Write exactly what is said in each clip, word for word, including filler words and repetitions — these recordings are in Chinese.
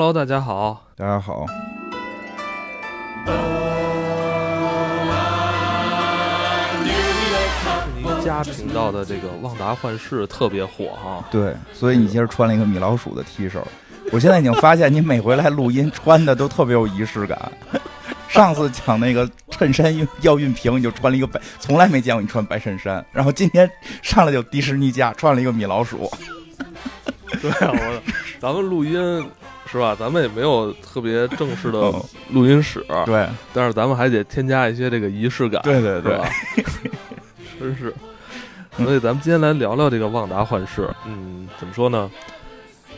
Hello， 大家好，大家好。您家频道的这个旺达幻视特别火哈，对，所以你今儿穿了一个米老鼠的 T 恤，我现在已经发现你每回来录音穿的都特别有仪式感。上次讲那个衬衫要熨平，你就穿了一个白，从来没见过你穿白衬衫，然后今天上来就迪士尼家穿了一个米老鼠。对啊，我咱们录音。是吧？咱们也没有特别正式的录音室，哦、对，但是咱们还得添加一些这个仪式感，对对对，是吧？真是。所以咱们今天来聊聊这个《旺达幻视》。嗯，怎么说呢？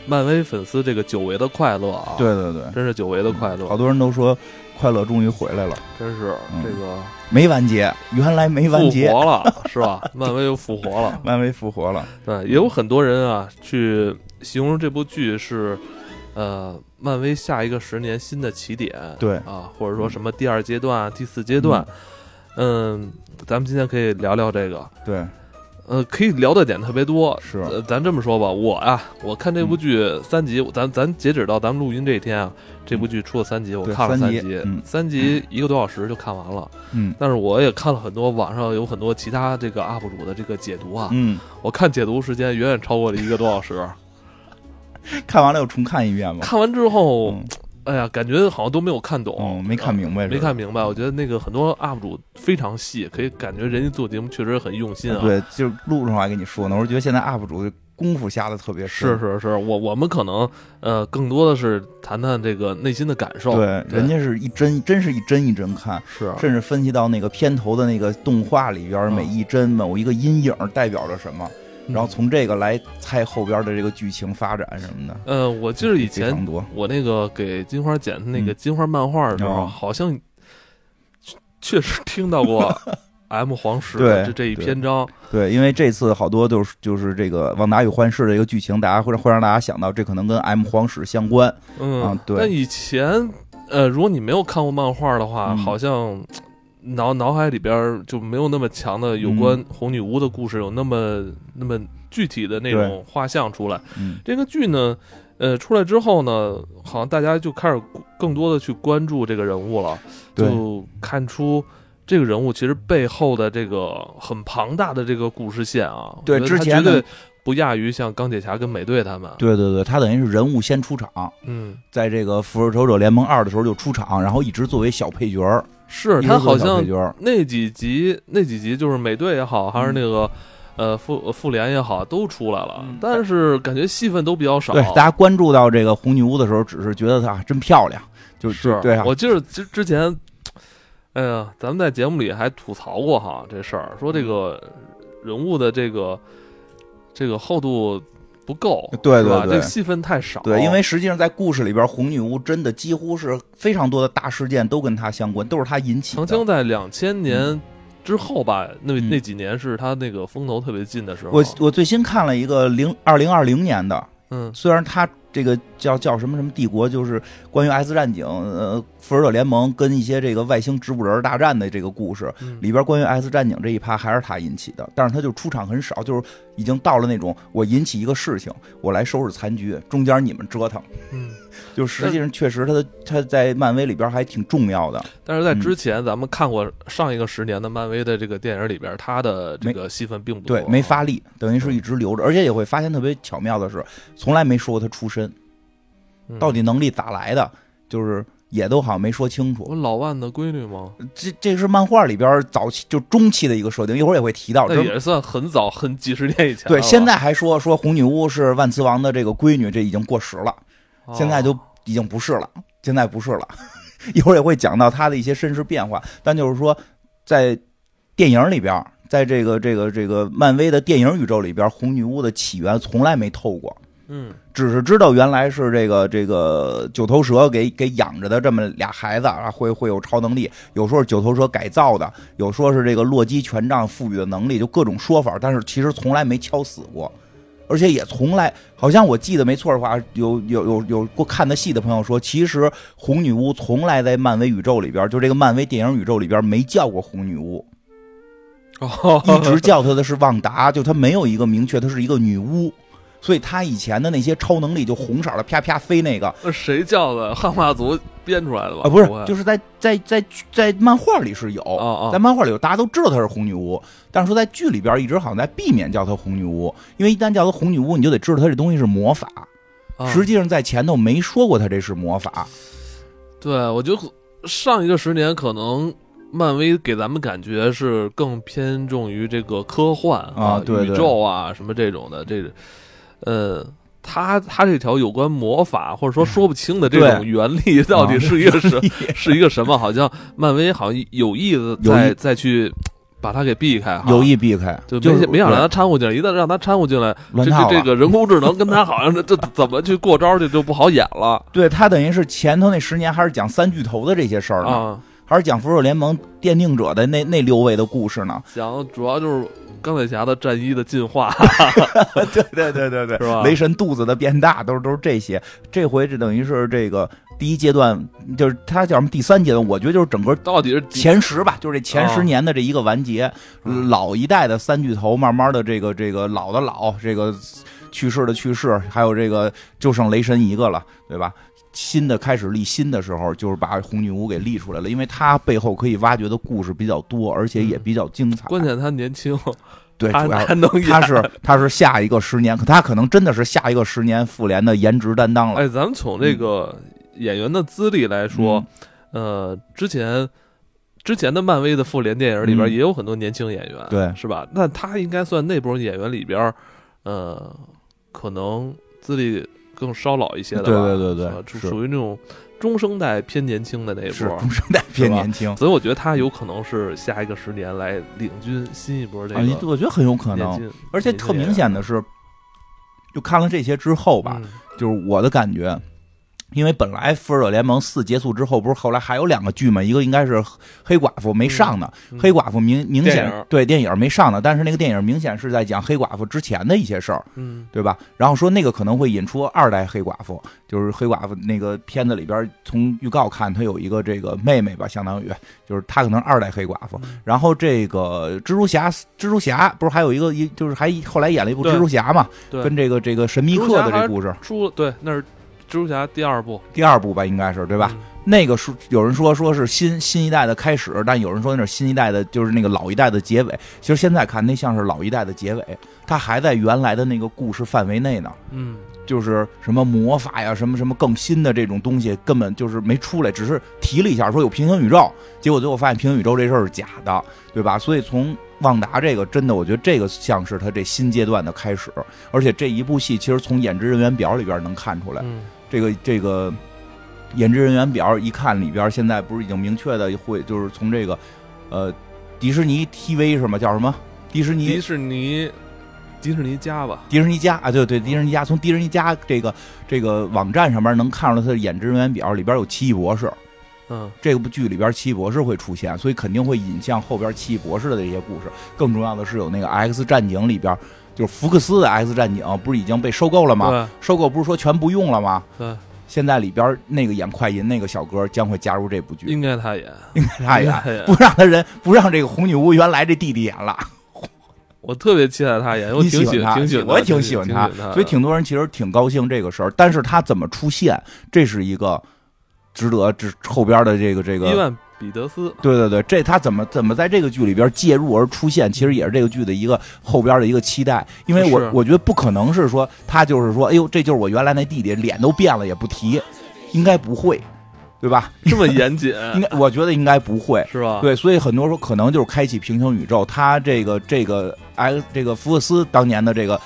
漫威粉丝这个久违的快乐啊！对对对，真是久违的快乐。嗯、好多人都说快乐终于回来了，真是、嗯、这个没完结，原来没完结，复活了是吧？漫威又复活了，漫威复活了。对，也有很多人啊去形容这部剧是。呃，漫威下一个十年新的起点，对啊，或者说什么第二阶段、嗯、第四阶段，嗯，咱们今天可以聊聊这个，对，呃，可以聊的点特别多，是、呃，咱这么说吧，我啊，我看这部剧三集，嗯、咱咱截止到咱们录音这一天啊，这部剧出了三集，我看了三集，三集,、嗯、三集一个多小时就看完了，嗯，但是我也看了很多网上有很多其他这个 U P 主的这个解读啊，嗯，我看解读时间远远超过了一个多小时。看完了又重看一遍吗？看完之后、嗯，哎呀，感觉好像都没有看懂，嗯、没看明白、啊，没看明白。我觉得那个很多 U P 主非常细，可以感觉人家做节目确实很用心啊。嗯、对，就路上还跟你说呢，我觉得现在 U P 主功夫下的特别深。是是是，我我们可能呃更多的是谈谈这个内心的感受。对，对人家是一帧，真是一帧一帧看，是、啊，甚至分析到那个片头的那个动画里边，每一帧某一个阴影代表着什么。然后从这个来猜后边的这个剧情发展什么的。呃，我记得以前我那个给金花剪那个金花漫画的时候，嗯、好像确实听到过 M 黄石的这这一篇章对。对，因为这次好多都是就是这个《旺达与幻视》的一个剧情，大家会会让大家想到这可能跟 M 黄石相关。嗯，啊、对。但以前呃，如果你没有看过漫画的话，嗯、好像。脑脑海里边就没有那么强的有关红女巫的故事，有那么那么具体的那种画像出来。这个剧呢，呃，出来之后呢，好像大家就开始更多的去关注这个人物了，就看出这个人物其实背后的这个很庞大的这个故事线啊。对，之前的。不亚于像钢铁侠跟美队他们，对对对，他等于是人物先出场，嗯，在这个《复仇者联盟二》的时候就出场，然后一直作为小配角，是他好像那几集那几集就是美队也好，还是那个、嗯、呃复复联也好，都出来了，嗯、但是感觉戏份都比较少。对，大家关注到这个红女巫的时候，只是觉得她真漂亮，就是对啊。我记得之之前，哎呀，咱们在节目里还吐槽过哈这事儿，说这个人物的这个。这个厚度不够，对对对，这个戏份太少。对，因为实际上在故事里边，红女巫真的几乎是非常多的大事件都跟她相关，都是她引起的。曾经在两千年之后吧，嗯、那那几年是她那个风头特别近的时候。我我最新看了一个零二零二零年的，嗯，虽然她这个叫叫什么什么帝国，就是关于 X 战警、呃复仇者联盟跟一些这个外星植物人大战的这个故事里边，关于 X 战警这一趴还是她引起的，但是她就出场很少，就是。已经到了那种我引起一个事情，我来收拾残局，中间你们折腾，嗯，就实际上确实他的他在漫威里边还挺重要的。但是在之前咱们看过上一个十年的漫威的这个电影里边，他的这个戏份并不多，对，没发力，等于是一直留着，而且也会发现特别巧妙的是，从来没说过他出身，到底能力咋来的，就是。也都好像没说清楚。我老万的闺女吗？这这是漫画里边早期就中期的一个设定，一会儿也会提到。这也算很早，很几十年以前。对，现在还说说红女巫是万磁王的这个闺女，这已经过时了，哦、现在就已经不是了，现在不是了。一会儿也会讲到她的一些身世变化，但就是说，在电影里边，在这个这个这个漫威的电影宇宙里边，红女巫的起源从来没透过。嗯，只是知道原来是这个这个九头蛇给给养着的这么俩孩子啊，会会有超能力，有时候九头蛇改造的，有说是这个洛基权杖赋予的能力，就各种说法，但是其实从来没敲死过，而且也从来好像我记得没错的话，有有有有过看的戏的朋友说，其实红女巫从来在漫威宇宙里边，就这个漫威电影宇宙里边没叫过红女巫，一直叫她的是旺达，就她没有一个明确她是一个女巫。所以他以前的那些超能力就红色的啪啪飞那个。谁叫的？汉化族编出来的吧？啊，不是，就是在在在在漫画里是有，哦哦在漫画里有，大家都知道她是红女巫，但是说在剧里边一直好像在避免叫她红女巫，因为一旦叫她红女巫，你就得知道她这东西是魔法。实际上在前头没说过她这是魔法。对，我觉得上一个十年可能漫威给咱们感觉是更偏重于这个科幻啊、啊对对宇宙啊什么这种的，这呃，他他这条有关魔法或者说说不清的这种原理到底是一个什、啊、是一个什么？好像漫威好像有意的再再去把它给避开，有意避开，就没、就是、没想让他掺和进来。一旦让他掺和进来，这这个人工智能跟他好像这怎么去过招，这就不好演了。对，他等于是前头那十年还是讲三巨头的这些事儿呢。啊还是讲复仇联盟奠定者的那那六位的故事呢？讲主要就是钢铁侠的战衣的进化，对对对对对，是吧？雷神肚子的变大，都是都是这些。这回这等于是这个第一阶段，就是它叫什么第三阶段？我觉得就是整个到底是前十吧，就是这前十年的这一个完结。嗯、老一代的三巨头，慢慢的这个这个老的老，这个去世的去世，还有这个就剩雷神一个了，对吧？新的开始立新的时候，就是把红女巫给立出来了，因为她背后可以挖掘的故事比较多，而且也比较精彩。嗯、关键她年轻，对，她能她是她是下一个十年，她可能真的是下一个十年复联的颜值担当了。哎，咱们从这个演员的资历来说，嗯、呃，之前之前的漫威的复联电影里边也有很多年轻演员，对、嗯，是吧？那她应该算那波演员里边，呃，可能资历更稍老一些的吧，对对对对，就属于那种中生代偏年轻的那一波，中生代偏年轻，所以我觉得他有可能是下一个十年来领军新一波这个、啊，我觉得很有可能，而且特明显的是，就看了这些之后吧，嗯、就是我的感觉。因为本来《复仇者联盟四》结束之后，不是后来还有两个剧嘛？一个应该是黑寡妇没上呢，嗯、黑寡妇明明显对电影没上呢，但是那个电影明显是在讲黑寡妇之前的一些事儿，嗯，对吧？然后说那个可能会引出二代黑寡妇，就是黑寡妇那个片子里边，从预告看，她有一个这个妹妹吧，相当于就是她可能二代黑寡妇。嗯、然后这个蜘蛛侠，蜘蛛侠不是还有一个一就是还后来演了一部蜘蛛侠嘛？跟这个这个神秘客的这故事，出对那是。蜘蛛侠第二部，第二部吧，应该是对吧？嗯、那个是有人说说是新新一代的开始，但有人说那是新一代的，就是那个老一代的结尾。其实现在看那像是老一代的结尾，它还在原来的那个故事范围内呢。嗯，就是什么魔法呀，什么什么更新的这种东西，根本就是没出来，只是提了一下说有平行宇宙，结果最后发现平行宇宙这事儿是假的，对吧？所以从旺达这个真的，我觉得这个像是他这新阶段的开始，而且这一部戏其实从演职人员表里边能看出来。嗯这个这个演职人员表一看里边，现在不是已经明确的会就是从这个呃迪士尼 T V 什么叫什么迪士尼迪士尼迪士尼家吧迪士尼家啊对对迪士尼家从迪士尼家这个这个网站上面能看出来他的演职人员表里边有奇异博士，嗯，这部剧里边奇异博士会出现，所以肯定会引向后边奇异博士的这些故事。更重要的是有那个 X 战警里边。就是福克斯的 X 战警不是已经被收购了吗？收购不是说全不用了吗？对，现在里边那个演快银那个小哥将会加入这部剧，应该他演，应该他演，他演不让他人不让这个红女巫原来这弟弟演了。我特别期待他演，我挺喜欢他，挺喜欢他我也挺喜欢他，所以挺多人其实挺高兴这个事儿。但是他怎么出现，这是一个值得这后边的这个这个。伊万彼得斯，对对对，这他怎么怎么在这个剧里边介入而出现，其实也是这个剧的一个后边的一个期待，因为我我觉得不可能是说他就是说，哎呦，这就是我原来那弟弟，脸都变了也不提，应该不会，对吧？这么严谨，应该我觉得应该不会，是吧？对，所以很多时候可能就是开启平行宇宙，他这个这个哎这个福克斯当年的这个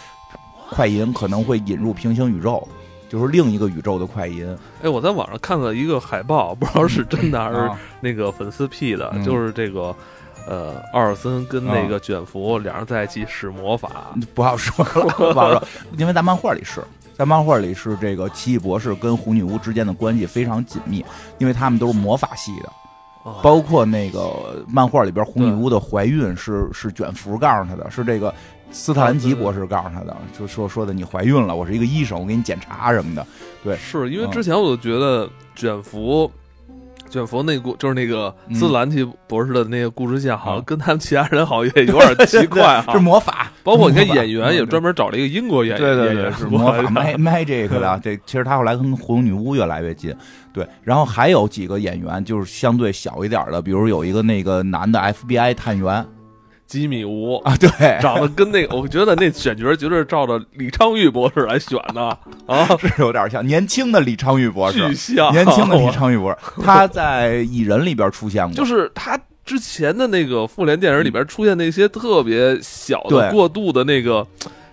快银可能会引入平行宇宙。就是另一个宇宙的快银。哎，我在网上看了一个海报，不知道是真的还是那个粉丝 P 的，嗯、就是这个，呃，奥尔森跟那个卷福两人在一起使魔法，不好说了，不好说，因为在漫画里是，在漫画里是这个奇异博士跟红女巫之间的关系非常紧密，因为他们都是魔法系的。包括那个漫画里边红女巫的怀孕是是卷福告诉她的，是这个斯特兰奇博士告诉她的，就说说的你怀孕了，我是一个医生，我给你检查什么的。对，是因为之前我就觉得卷福卷福那故就是那个斯兰奇博士的那个故事线，好像跟他们其他人好像也有点奇怪哈，是魔法。包括你看演员也专门找了一个英国演员，对对 对, 对，是魔法麦麦这个的。这其实他后来跟红女巫越来越近，对。然后还有几个演员就是相对小一点的，比如有一个那个男的 F B I 探员。吉米吴啊，对，长得跟那个，我觉得那选角绝对是照着李昌钰博士来选的啊，是有点像年轻的李昌钰博士，年轻的李昌钰博士，他在《蚁人》里边出现过，就是他之前的那个复联电影里边出现那些特别小的、过度的那个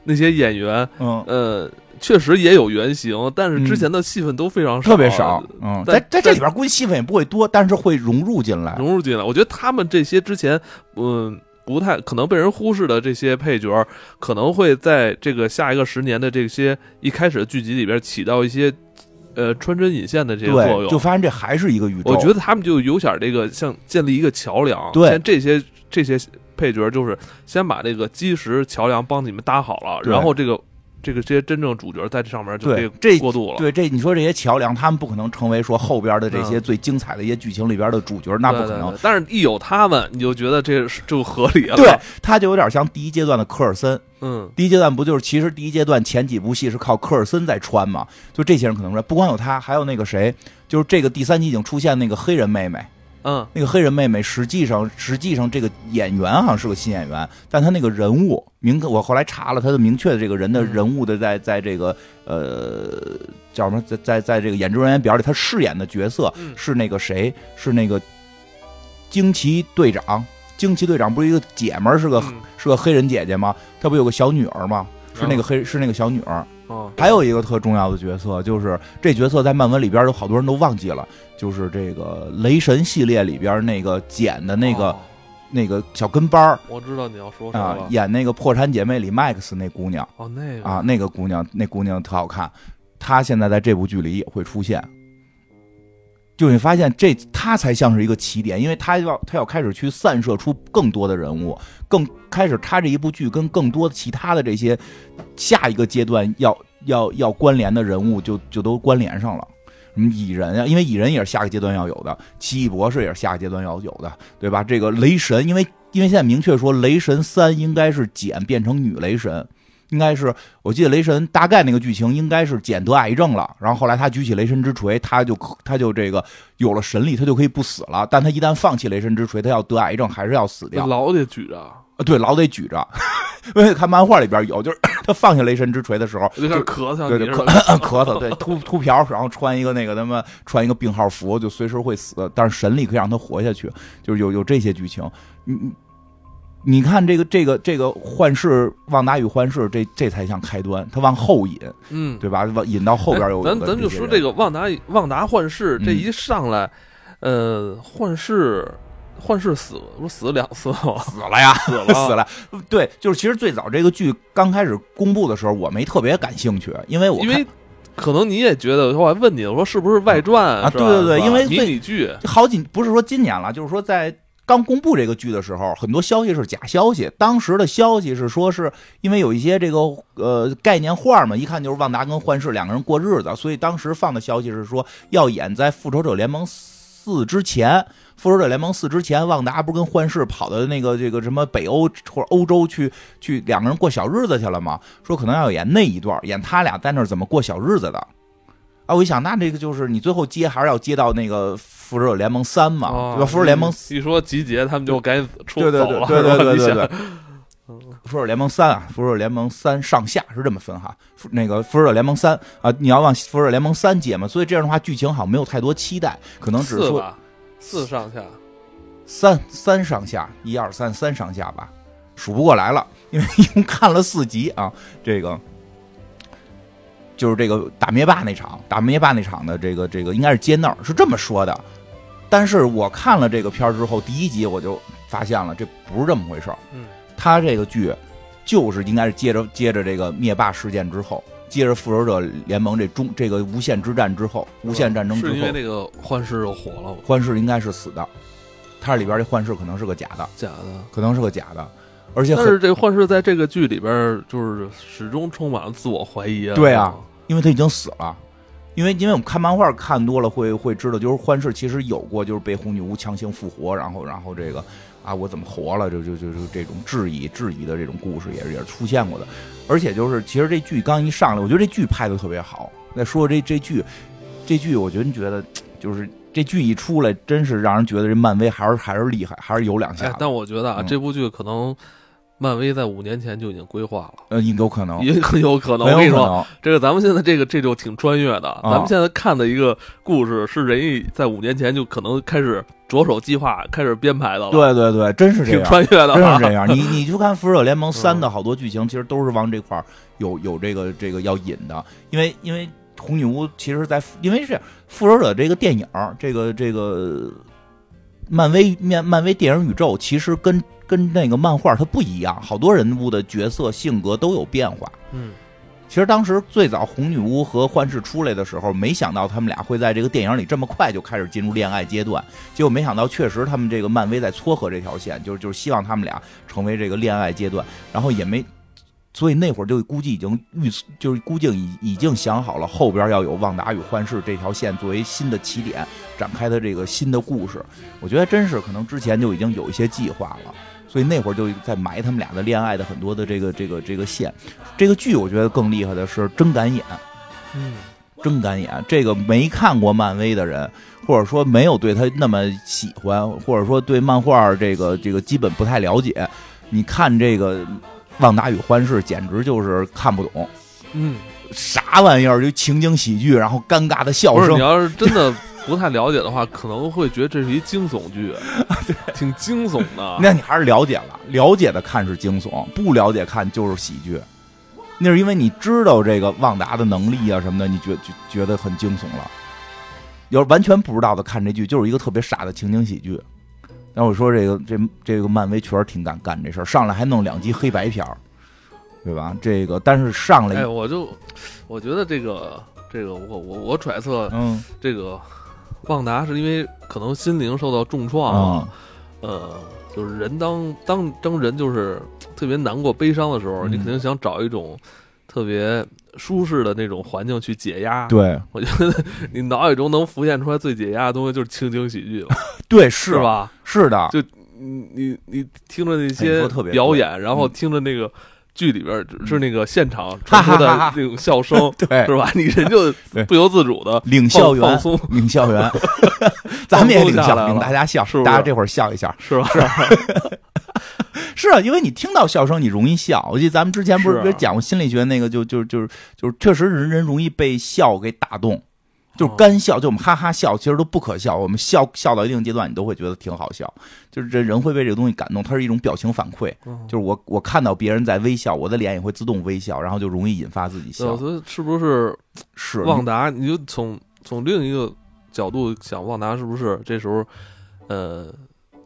那些演员，嗯呃。确实也有原型，但是之前的戏份都非常少，嗯、特别少。嗯，在在这里边估计戏份也不会多，但是会融入进来，融入进来。我觉得他们这些之前嗯不太可能被人忽视的这些配角，可能会在这个下一个十年的这些一开始的剧集里边起到一些呃穿针引线的这些作用。就发现这还是一个宇宙，我觉得他们就有点这个像建立一个桥梁。对，像这些这些配角就是先把这个基石桥梁帮你们搭好了，然后这个。这个这些真正主角在这上面就被过渡了，对，这你说这些桥梁，他们不可能成为说后边的这些最精彩的一些剧情里边的主角，嗯、那不可能。对对对，但是，一有他们，你就觉得这就合理了。对，他就有点像第一阶段的科尔森。嗯，第一阶段不就是其实第一阶段前几部戏是靠科尔森在穿嘛？就这些人可能说，不光有他，还有那个谁，就是这个第三季已经出现那个黑人妹妹。嗯，那个黑人妹妹实际上实际上这个演员好像是个新演员，但他那个人物明，我后来查了他的明确的这个人的人物的在在这个呃叫什么在在在这个演职人员表里，他饰演的角色是那个谁，是那个惊奇队长。惊奇队长不是一个姐们儿，是个是个黑人姐姐吗？她不有个小女儿吗？是那个黑是那个小女儿。还有一个特重要的角色，就是这角色在漫文里边有好多人都忘记了，就是这个雷神系列里边那个剪的那个、哦、那个小跟班，我知道你要说什么了、啊、演那个破产姐妹里 Max 那姑娘、哦那个、啊那个姑娘那姑娘特好看，她现在在这部剧里也会出现。就你发现这他才像是一个起点，因为他要他要开始去散射出更多的人物，更开始他这一部剧跟更多其他的这些下一个阶段要要要关联的人物就就都关联上了。什么蚁人啊，因为蚁人也是下个阶段要有的，奇异博士也是下个阶段要有的，对吧？这个雷神，因为因为现在明确说雷神三应该是简变成女雷神。应该是，我记得雷神大概那个剧情应该是简得癌症了，然后后来他举起雷神之锤，他就他就这个有了神力，他就可以不死了。但他一旦放弃雷神之锤，他要得癌症还是要死掉，老得举着啊，对，老得举着。因为看漫画里边有，就是他放下雷神之锤的时候就咳嗽，对对咳咳嗽，对秃秃瓢，然后穿一个那个他妈穿一个病号服，就随时会死，但是神力可以让他活下去，就是有有这些剧情，嗯。你看这个这个这个幻视，旺达与幻视，这这才像开端，它往后引，嗯，对吧？引到后边有、哎、咱咱就说这个旺达旺达幻视这一上来，嗯、呃，幻视幻视死不死了两次吗？死了呀，死了死了。对，就是其实最早这个剧刚开始公布的时候，我没特别感兴趣，因为我看因为。可能你也觉得，我还问你，我说是不是外传啊？对对对，因为迷你剧好几不是说今年了，就是说在。刚公布这个剧的时候，很多消息是假消息。当时的消息是说，是因为有一些这个呃概念画嘛，一看就是旺达跟幻视两个人过日子，所以当时放的消息是说要演在《复仇者联盟四》之前，《复仇者联盟四》之前，旺达不是跟幻视跑到那个这个什么北欧或者欧洲去去两个人过小日子去了嘛？说可能要演那一段，演他俩在那儿怎么过小日子的。啊，我一想，那这个就是你最后接还是要接到那个《复仇者联盟三》嘛，哦、对吧？《复仇者联盟》一说集结，他们就赶紧出走了。对对对对对 对, 对, 对, 对。复仇者联盟三啊，复仇者联盟三上下是这么分哈。那个复仇者联盟三啊，你要往复仇者联盟三接嘛，所以这样的话剧情好像没有太多期待，可能只是说四上下，三三上下，一二三三上下吧，数不过来了，因为已经看了四集啊，这个。就是这个打灭霸那场，打灭霸那场的这个这个应该是接那儿是这么说的，但是我看了这个片之后，第一集我就发现了这不是这么回事儿。嗯，他这个剧就是应该是接着接着这个灭霸事件之后，接着复仇者联盟这中这个无限之战之后，无限战争之后，是因为那个幻视又火了，幻视应该是死的，他里边这幻视可能是个假的，假的，可能是个假的。而且但是这个幻视在这个剧里边就是始终充满了自我怀疑啊。对啊，因为他已经死了，因为因为我们看漫画看多了会会知道，就是幻视其实有过就是被红女巫强行复活，然后然后这个啊我怎么活了，就就就就这种质疑质疑的这种故事也是也是出现过的。而且就是其实这剧刚一上来，我觉得这剧拍的特别好。再说这这剧这剧我觉得觉得就是这剧一出来真是让人觉得这漫威还是还是厉害，还是有两下、哎、但我觉得啊、嗯、这部剧可能漫威在五年前就已经规划了，呃，有可能，也很有可能。我跟你说，这个咱们现在这个这就挺穿越的、啊。咱们现在看的一个故事，是人家在五年前就可能开始着手计划、开始编排的了。对对对，真是这样，挺穿越的，真是这样。你你就看《复仇者联盟三》的好多剧情，其实都是往这块儿有有这个这个要引的，因为因为红女巫其实在，在因为是《复仇者》这个电影，这个这个漫威漫漫威电影宇宙其实跟。跟那个漫画它不一样，好多人物的角色性格都有变化。嗯，其实当时最早红女巫和幻视出来的时候，没想到他们俩会在这个电影里这么快就开始进入恋爱阶段，结果没想到确实他们这个漫威在撮合这条线，就是就是希望他们俩成为这个恋爱阶段，然后也没，所以那会儿就估计已经预就是估计已已经想好了后边要有旺达与幻视这条线作为新的起点展开的这个新的故事。我觉得真是可能之前就已经有一些计划了。所以那会儿就在埋他们俩的恋爱的很多的这个这个这个线。这个剧我觉得更厉害的是真敢演，嗯，真敢演。这个没看过漫威的人，或者说没有对他那么喜欢，或者说对漫画这个这个基本不太了解，你看这个旺达与幻视简直就是看不懂，嗯，啥玩意儿，就情景喜剧，然后尴尬的笑声。不是，你要是真的。不太了解的话，可能会觉得这是一惊悚剧，挺惊悚的。那你还是了解了，了解的看是惊悚，不了解看就是喜剧。那是因为你知道这个旺达的能力啊什么的，你觉觉觉得很惊悚了。要是完全不知道的看这剧，就是一个特别傻的情景喜剧。那我说这个这这个漫威确实挺敢干这事儿，上来还弄两集黑白片儿，对吧？这个但是上来，哎，我就我觉得这个这个我我我揣测，嗯，这个。旺达是因为可能心灵受到重创啊、嗯，呃，就是人当当当人就是特别难过、悲伤的时候、嗯，你肯定想找一种特别舒适的那种环境去解压。对，我觉得你脑海中能浮现出来最解压的东西就是情景喜剧了。对，是吧？是的，就你你你听着那些表演，哎、然后听着那个。嗯剧里边是那个现场传出的这种笑声，哈哈哈哈对，是吧？你人就不由自主的领笑员，放松，领笑员，咱们也领笑，领大家笑，是不是？大家这会儿笑一下，是吧？是吧？是啊，因为你听到笑声，你容易笑。我记得咱们之前不是讲过心理学那个就，就就就就是，确实人人容易被笑给打动，就是干笑，就我们哈哈笑，其实都不可笑。我们笑笑到一定阶段，你都会觉得挺好笑。就是这人会被这个东西感动，它是一种表情反馈。就是我我看到别人在微笑，我的脸也会自动微笑，然后就容易引发自己笑。是不是是旺达？你就从从另一个角度想，旺达是不是这时候，呃，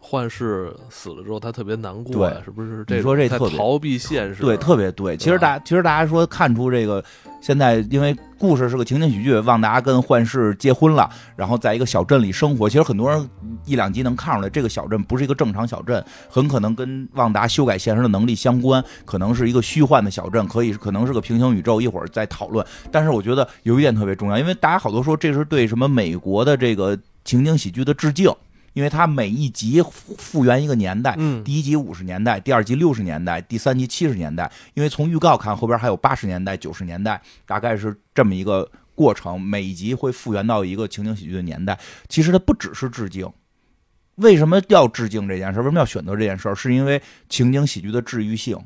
幻视死了之后，他特别难过、啊？对，是不是这？你说这特别逃避现实，对，特别对。其实大其实大家说看出这个。现在因为故事是个情景喜剧，旺达跟幻视结婚了，然后在一个小镇里生活。其实很多人一两集能看出来，这个小镇不是一个正常小镇，很可能跟旺达修改现实的能力相关，可能是一个虚幻的小镇，可以可能是个平行宇宙，一会儿再讨论。但是我觉得有一点特别重要，因为大家好多说这是对什么美国的这个情景喜剧的致敬。因为它每一集复原一个年代，第一集五十年代，第二集六十年代，第三集七十年代。因为从预告看，后边还有八十年代、九十年代，大概是这么一个过程。每一集会复原到一个情景喜剧的年代。其实它不只是致敬。为什么要致敬这件事？为什么要选择这件事？是因为情景喜剧的治愈性。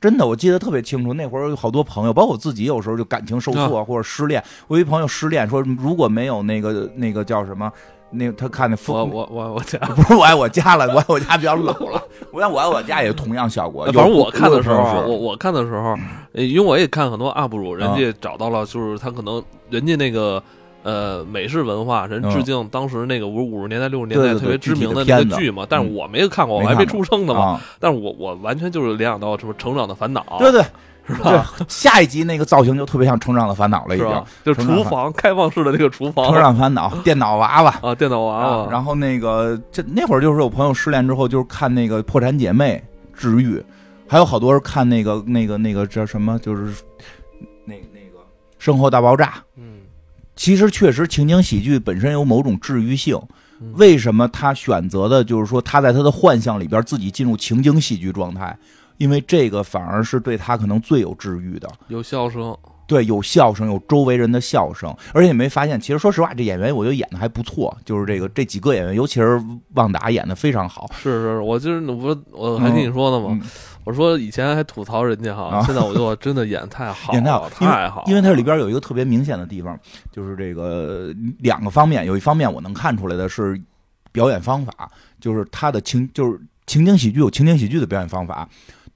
真的，我记得特别清楚，那会儿有好多朋友，包括我自己，有时候就感情受挫或者失恋。我有一朋友失恋说，如果没有那个那个叫什么。那他看那风，我我我我家不是我爱我家了，我爱我家比较老了。我爱我爱我家也同样效果。反正我看的时候，我我看的时候，因为我也看很多 U P 主，人家找到了，就是他可能人家那个呃美式文化，人致敬当时那个五五十年代六十年代特别知名的那个剧嘛，但是我没看过，我还没出生的嘛。但是我我完全就是联想到什么《成长的烦恼》。对对。是吧？下一集那个造型就特别像《成长的烦恼》了，已经就厨房开放式的那个厨房，《成长烦恼》电脑娃娃啊，电脑娃娃。然后那个这那会儿就是我朋友失恋之后，就是看那个《破产姐妹》治愈，还有好多人看那个那个那个叫什么，就是那那个《生活大爆炸》。嗯，其实确实情景喜剧本身有某种治愈性，为什么他选择的就是说他在他的幻象里边自己进入情景喜剧状态，因为这个反而是对他可能最有治愈的，有笑声，对，有笑声，有周围人的笑声，而且你没发现，其实说实话，这演员我觉得演的还不错，就是这个这几个演员，尤其是旺达演的非常好。是是，我就是我不是我还跟你说呢嘛、嗯嗯，我说以前还吐槽人家哈、啊，现在我就真的演太好，演太好，太好，因为它里边有一个特别明显的地方，就是这个两个方面，有一方面我能看出来的是表演方法，就是他的情就是情景喜剧有情景喜剧的表演方法，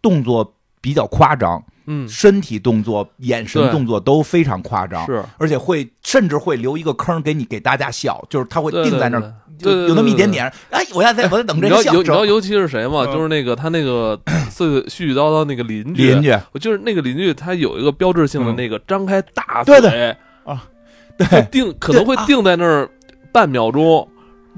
动作比较夸张。嗯，身体动作、眼神动作都非常夸张，是，而且会甚至会留一个坑给你给大家笑，就是他会定在那儿，有那么一点点，哎，我现在我在等这个笑。你知道尤其是谁吗？嗯、就是那个他那个絮絮叨叨那个邻居，邻居，我就是那个邻居，他有一个标志性的那个张开大嘴，嗯、对对啊，对，定可能会定在那儿半秒钟。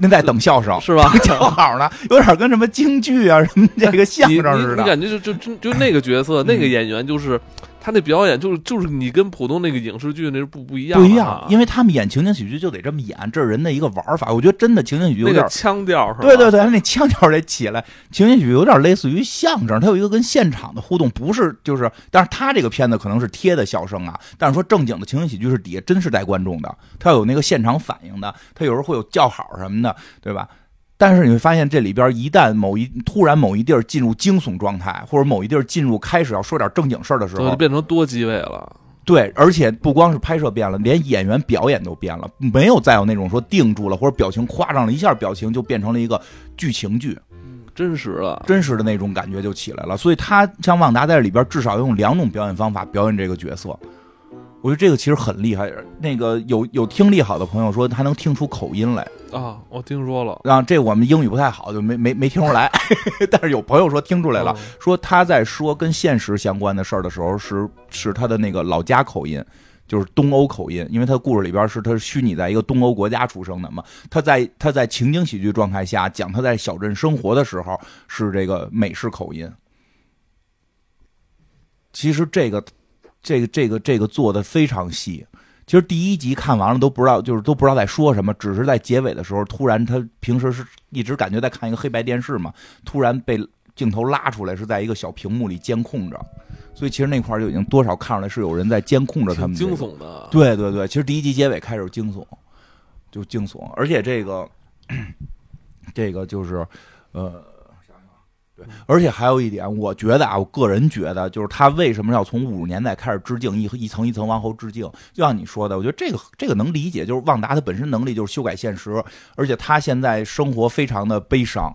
那在等笑声是吧？讲好了，有点跟什么京剧啊、什么这个相声似的。你感觉就就就就那个角色、嗯、那个演员，就是他那表演，就是就是你跟普通那个影视剧那是不不一样、啊，不一样。因为他们演情景喜剧就得这么演，这是人的一个玩法。我觉得真的情景喜剧有点、那个、腔调是吧？对对对，那腔调得起来。情景喜剧有点类似于相声，它有一个跟现场的互动，不是就是。但是他这个片子可能是贴的笑声啊，但是说正经的情景喜剧是底下真是带观众的，他有那个现场反应的，他有时候会有叫好什么的。对吧？但是你会发现，这里边一旦某一突然某一地儿进入惊悚状态，或者某一地儿进入开始要说点正经事儿的时候，就变成多机位了。对，而且不光是拍摄变了，连演员表演都变了，没有再有那种说定住了或者表情夸张了，一下表情就变成了一个剧情剧，真实了，真实的那种感觉就起来了。所以他像旺达在里边至少用两种表演方法表演这个角色。我觉得这个其实很厉害，那个有有听力好的朋友说他能听出口音来啊，我听说了。啊，这我们英语不太好，就没没没听出来，但是有朋友说听出来了，哦、说他在说跟现实相关的事儿的时候是，是是他的那个老家口音，就是东欧口音，因为他的故事里边是他是虚拟在一个东欧国家出生的嘛，他在他在情景喜剧状态下讲他在小镇生活的时候是这个美式口音，其实这个。这个这个这个做的非常细，其实第一集看完了都不知道，就是都不知道在说什么，只是在结尾的时候，突然他平时是一直感觉在看一个黑白电视嘛，突然被镜头拉出来，是在一个小屏幕里监控着，所以其实那块就已经多少看出来是有人在监控着他们、这个。惊悚的，对对对，其实第一集结尾开始惊悚，就惊悚，而且这个这个就是呃。而且还有一点，我觉得啊，我个人觉得，就是他为什么要从五十年代开始致敬，一一层一层往后致敬，就像你说的，我觉得这个这个能理解，就是旺达他本身能力就是修改现实，而且他现在生活非常的悲伤。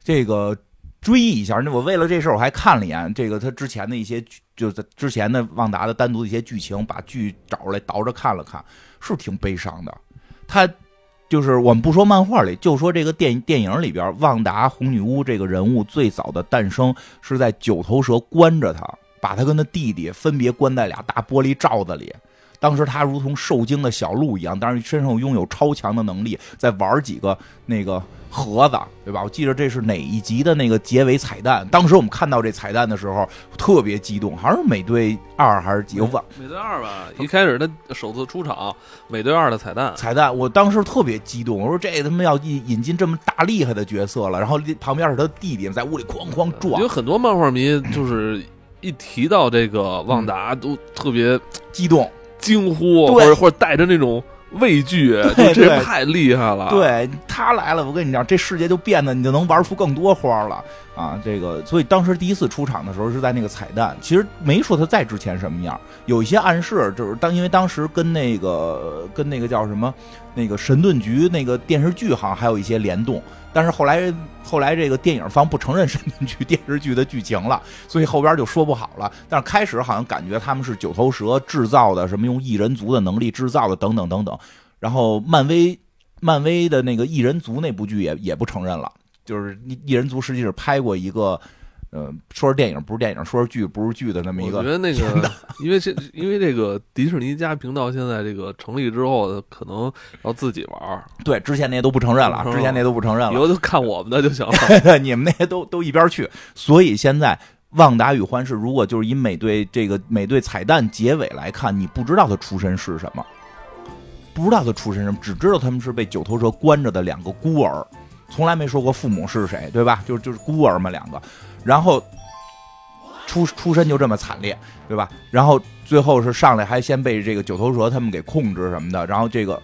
这个追忆一下，那我为了这事儿我还看了一眼这个他之前的一些，就是之前的旺达的单独的一些剧情，把剧找出来倒着看了看，是挺悲伤的。他。就是我们不说漫画里，就说这个电电影里边，旺达红女巫这个人物最早的诞生是在九头蛇关着他，把他跟他弟弟分别关在俩大玻璃罩子里。当时他如同受惊的小鹿一样，当然身上拥有超强的能力，再玩几个那个盒子，对吧？我记得这是哪一集的那个结尾彩蛋。当时我们看到这彩蛋的时候特别激动，好像是美队二还是几吧？美队二吧，一开始他首次出场，美队二的彩蛋。彩蛋，我当时特别激动，我说这他妈要引进这么大厉害的角色了。然后旁边是他弟弟在屋里哐哐撞。有很多漫画迷就是一提到这个旺达都特别激动。惊呼，或者或者带着那种畏惧，就这太厉害了。对，他来了，我跟你讲，这世界就变得，你就能玩出更多花了啊！这个，所以当时第一次出场的时候是在那个彩蛋，其实没说他在之前什么样，有一些暗示，就是当因为当时跟那个跟那个叫什么那个神盾局那个电视剧好像还有一些联动，但是后来后来这个电影方不承认神盾局电视剧的剧情了，所以后边就说不好了。但是开始好像感觉他们是九头蛇制造的，什么用异人族的能力制造的，等等等等。然后漫威漫威的那个异人族那部剧也也不承认了，就是异人族实际是拍过一个，呃，说是电影不是电影，说是剧不是剧的那么一个。我觉得那个，因为这因为这个迪士尼家频道现在这个成立之后，可能要自己玩。对，之前那些都不承认了，之前那些都不承认了，以后就看我们的就行了，你们那些都都一边去。所以现在。旺达与幻视，如果就是以美队这个美队彩蛋结尾来看，你不知道他出身是什么，不知道他出身什么，只知道他们是被九头蛇关着的两个孤儿，从来没说过父母是谁，对吧？就是就是孤儿嘛，两个，然后出出身就这么惨烈，对吧？然后最后是上来还先被这个九头蛇他们给控制什么的，然后这个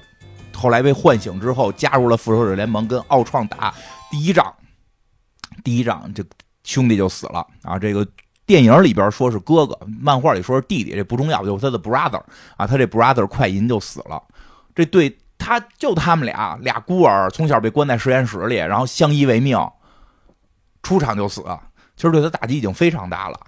后来被唤醒之后，加入了复仇者联盟，跟奥创打第一仗，第一仗这兄弟就死了啊，这个。电影里边说是哥哥，漫画里说是弟弟，这不重要，就是他的 brother 啊，他这 brother 快银就死了，这对他就他们俩俩孤儿，从小被关在实验室里，然后相依为命，出场就死，其实对他打击已经非常大了。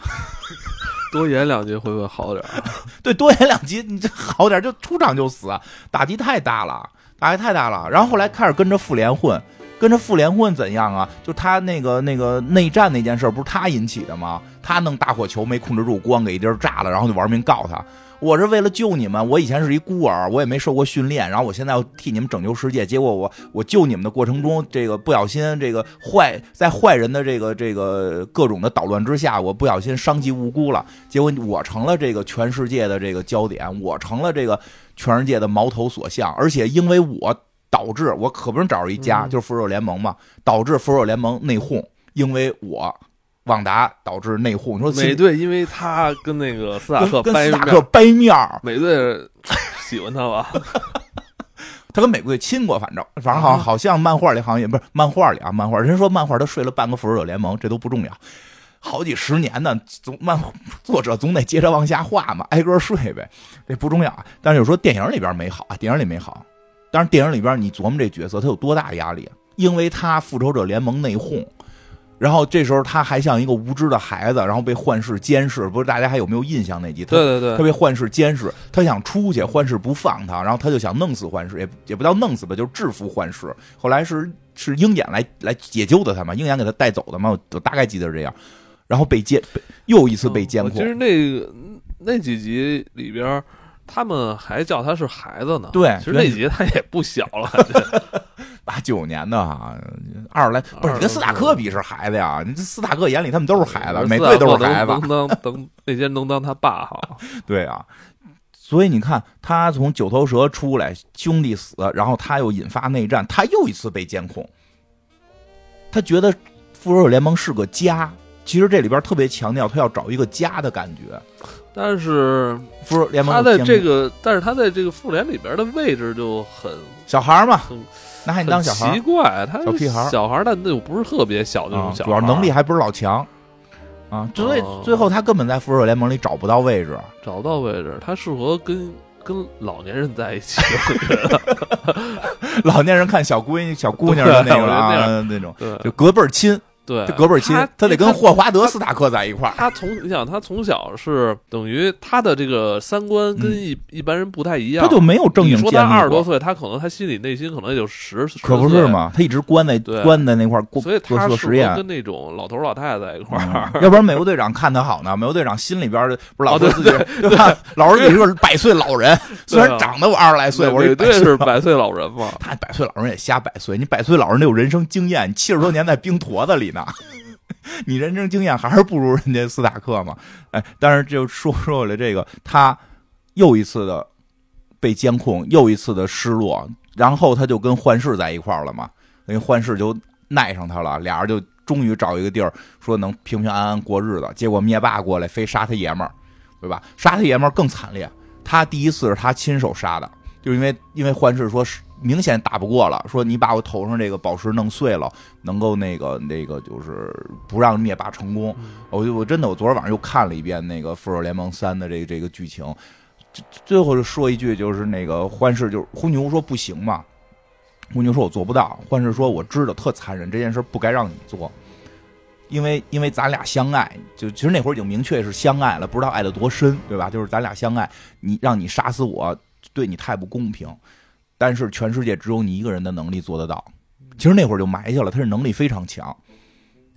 多演两集会不会好点、啊？对，多演两集你这好点，就出场就死，打击太大了，打击太大了。然后后来开始跟着复联混，跟着复联混怎样啊？就他那个那个内战那件事不是他引起的吗？他弄大火球没控制住，光给一地儿炸了，然后就玩命告他。我是为了救你们，我以前是一孤儿，我也没受过训练，然后我现在要替你们拯救世界。结果我我救你们的过程中，这个不小心，这个坏在坏人的这个这个各种的捣乱之下，我不小心伤及无辜了。结果我成了这个全世界的这个焦点，我成了这个全世界的矛头所向，而且因为我。导致我可不能找着一家，就是复仇者联盟嘛。导致复仇者联盟内讧，因为我旺达导致内讧。你说美队因为他跟那个斯塔克跟斯塔克掰面儿，美队喜欢他吧？他跟美队亲过，反正反正好像好像漫画里好像也不是漫画里啊，漫画人说漫画他睡了半个复仇者联盟，这都不重要。好几十年呢，总漫作者总得接着往下画嘛，挨个睡呗，这不重要。但是有时候电影里边没好啊，电影里没好。当然，电影里边你琢磨这角色他有多大压力，因为他复仇者联盟内讧，然后这时候他还像一个无知的孩子，然后被幻视监视。不是大家还有没有印象那集？对对对，他被幻视监视，他想出去，幻视不放他，然后他就想弄死幻视，也也不叫弄死吧，就是制服幻视。后来是是鹰眼来来解救的他嘛，鹰眼给他带走的嘛，我大概记得这样。然后被监，又一次被监控。其实那个那几集里边。他们还叫他是孩子呢，对，其实那集他也不小了，八九年的啊，二十来，不是你跟斯塔克比是孩子呀？你这斯塔克眼里他们都是孩子，每对都是孩子，能当能那些能当他爸好，对啊。所以你看，他从九头蛇出来，兄弟死，然后他又引发内战，他又一次被监控。他觉得复仇者联盟是个家，其实这里边特别强调他要找一个家的感觉。但是他在这个，但是他在这个复联里边的位置就很小孩嘛，拿你当小孩，奇怪，他小屁孩，小孩，但那又不是特别小那种小孩，主要能力还不是老强啊，所以最后他根本在复仇者联盟里找不到位置，找不到位置，他适合跟跟老年人在一起，老年人看小姑娘、小姑娘的那种那种，就隔辈亲。对，这隔辈亲，他得跟霍华德·斯塔克在一块儿。他从你想，他从小是等于他的这个三观跟一、嗯、一般人不太一样，他就没有正经。你说他二十多岁，他可能他心里内心可能也就十，可不是嘛？他一直关在关在那块儿，所以他做实验跟那种老头老太太在一块儿、嗯。要不然美国队长看他好呢，美国队长心里边不是老说自己、哦、对, 对, 对吧？老是也是个百岁老人，虽然长得我二十来岁，我这对是百岁老人嘛？他百岁老人也瞎百岁，你百岁老人得有人生经验，七十多年在冰坨子里。你人生经验还是不如人家斯塔克嘛？哎，但是就说说了这个，他又一次的被监控，又一次的失落，然后他就跟幻视在一块儿了嘛，因为幻视就耐上他了，俩人就终于找一个地儿说能平平安安过日子。结果灭霸过来非杀他爷们儿，对吧？杀他爷们儿更惨烈，他第一次是他亲手杀的，就因为因为幻视说是。明显打不过了，说你把我头上这个宝石弄碎了，能够那个那个就是不让灭霸成功。我就我真的我昨天晚上又看了一遍那个《复仇联盟三》的这个这个剧情，最后就说一句，就是那个幻视就是红牛说不行嘛，红牛说我做不到，幻视说我知道特残忍，这件事不该让你做，因为因为咱俩相爱，就其实那会儿已经明确是相爱了，不知道爱得多深，对吧？就是咱俩相爱，你让你杀死我，对你太不公平。但是全世界只有你一个人的能力做得到，其实那会儿就埋下了，他是能力非常强，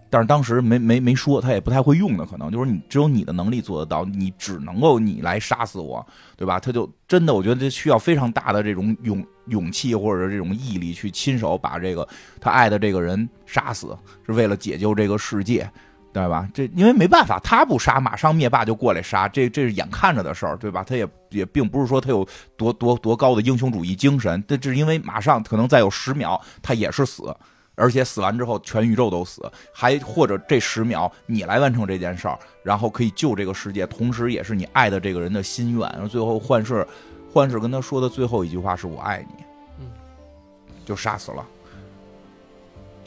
但是当时没没没说，他也不太会用的，可能就是你只有你的能力做得到，你只能够你来杀死我，对吧？他就真的，我觉得这需要非常大的这种勇勇气或者这种毅力去亲手把这个他爱的这个人杀死，是为了解救这个世界。对吧？这因为没办法，他不杀，马上灭霸就过来杀，这这是眼看着的事儿，对吧？他也也并不是说他有多多多高的英雄主义精神，这是因为马上可能再有十秒，他也是死，而且死完之后全宇宙都死，还或者这十秒你来完成这件事儿，然后可以救这个世界，同时也是你爱的这个人的心愿。然后最后幻视，幻视跟他说的最后一句话是“我爱你”，嗯，就杀死了，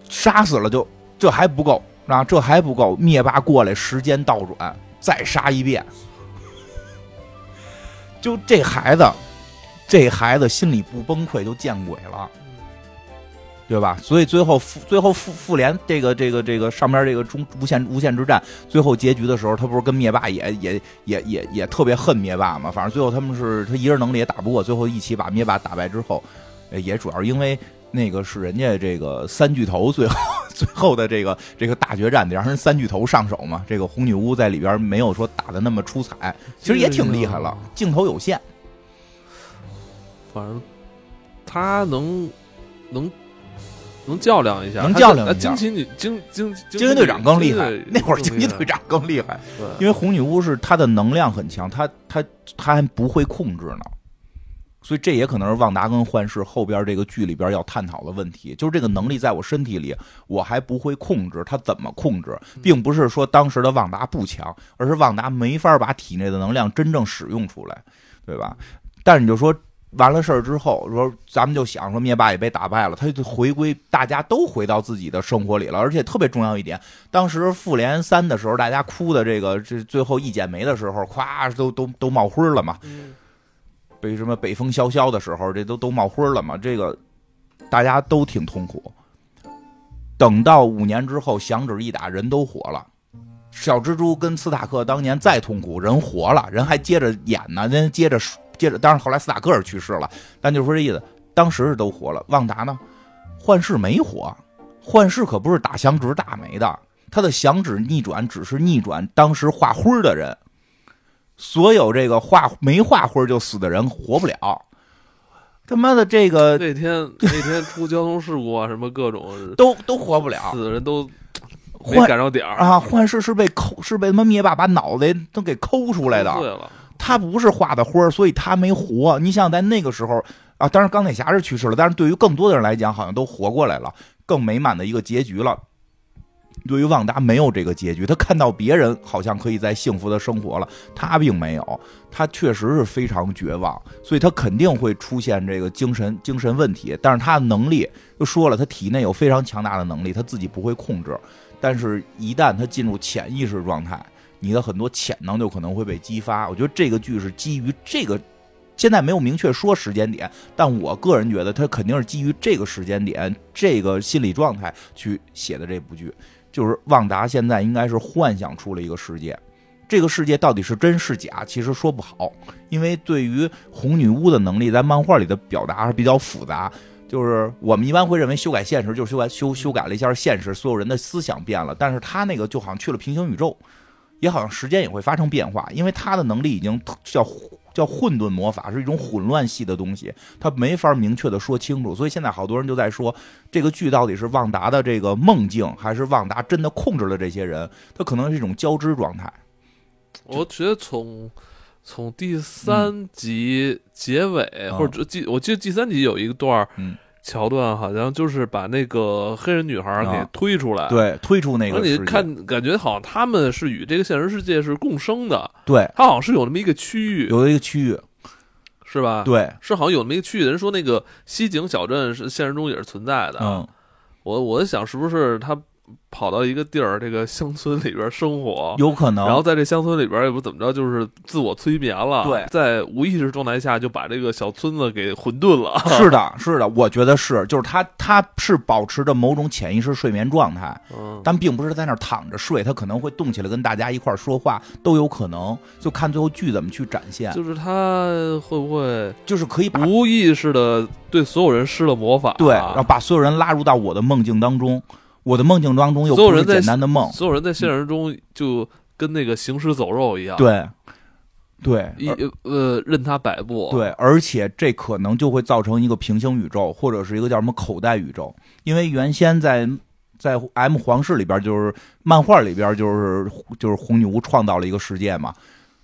杀死了就这还不够。啊，这还不够！灭霸过来，时间倒转，再杀一遍。就这孩子，这孩子心里不崩溃就见鬼了，对吧？所以最后复最后复复联这个这个这个上边这个中无限无限之战最后结局的时候，他不是跟灭霸也也也也也特别恨灭霸嘛？反正最后他们是他一人能力也打不过，最后一起把灭霸打败之后，也主要因为。那个是人家这个三巨头最后最后的这个这个大决战得让人三巨头上手嘛，这个红女巫在里边没有说打的那么出彩，其实也挺厉害了，镜头有限，反正他能能能较量一下，能较量一下。惊奇女惊惊惊奇队长更厉害，那会儿惊奇队长更厉害，因为红女巫是她的能量很强，她她她还不会控制呢。所以这也可能是旺达跟幻视后边这个剧里边要探讨的问题，就是这个能力在我身体里，我还不会控制，它怎么控制，并不是说当时的旺达不强，而是旺达没法把体内的能量真正使用出来，对吧？但是你就说完了事儿之后，说咱们就想说灭霸也被打败了，他就回归，大家都回到自己的生活里了，而且特别重要一点，当时复联三的时候，大家哭的这个这最后一剪梅的时候，咵都都都冒灰了嘛。嗯，被什么北风萧萧的时候，这都都冒灰了嘛？这个大家都挺痛苦。等到五年之后，响指一打，人都活了。小蜘蛛跟斯塔克当年再痛苦，人活了，人还接着演呢，人接着接着。当然后来斯塔克尔去世了，但就说这意思，当时是都活了。旺达呢？幻视没活，幻视可不是打响指打没的，他的响指逆转只是逆转当时画灰的人。所有这个画没画灰就死的人活不了，他妈的这个那天那天出交通事故啊，什么各种都都活不了，死的人都没赶上点儿啊！幻视是被抠，是被他妈灭霸把脑袋都给抠出来的，对了，他不是画的灰，所以他没活。你想在那个时候啊，当然钢铁侠是去世了，但是对于更多的人来讲，好像都活过来了，更美满的一个结局了。对于旺达没有这个结局，他看到别人好像可以在幸福的生活了，他并没有，他确实是非常绝望，所以他肯定会出现这个精神精神问题。但是他的能力就说了，他体内有非常强大的能力，他自己不会控制，但是一旦他进入潜意识状态，你的很多潜能就可能会被激发。我觉得这个剧是基于这个，现在没有明确说时间点，但我个人觉得他肯定是基于这个时间点，这个心理状态去写的这部剧。就是旺达现在应该是幻想出了一个世界，这个世界到底是真是假，其实说不好，因为对于红女巫的能力在漫画里的表达是比较复杂。就是我们一般会认为修改现实就是修改修修改了一下现实，所有人的思想变了，但是他那个就好像去了平行宇宙，也好像时间也会发生变化，因为他的能力已经叫叫混沌魔法，是一种混乱系的东西，他没法明确的说清楚。所以现在好多人就在说，这个剧到底是旺达的这个梦境，还是旺达真的控制了这些人，他可能是一种交织状态。我觉得从从第三集结尾、嗯、或者我记得第三集有一段、嗯、桥段好像就是把那个黑人女孩给推出来、啊、对，推出那个世界，你看感觉好像他们是与这个现实世界是共生的，对，他好像是有那么一个区域，有一个区域是吧？对，是好像有那么一个区域，人说那个西井小镇是现实中也是存在的，嗯，我我想是不是他跑到一个地儿，这个乡村里边生活，有可能，然后在这乡村里边也不怎么着，就是自我催眠了，对，在无意识状态下就把这个小村子给混沌了。是的，是的，我觉得是，就是他他是保持着某种潜意识睡眠状态，嗯，但并不是在那儿躺着睡，他可能会动起来跟大家一块说话，都有可能，就看最后剧怎么去展现。就是他会不会就是可以把无意识的对所有人施了魔法，对，然后把所有人拉入到我的梦境当中。我的梦境当中又不是简单的梦，所有人在现实中就跟那个行尸走肉一样，对对，一呃任他摆布，对，而且这可能就会造成一个平行宇宙，或者是一个叫什么口袋宇宙，因为原先在在 M 皇室里边就是漫画里边就是就是红女巫创造了一个世界嘛，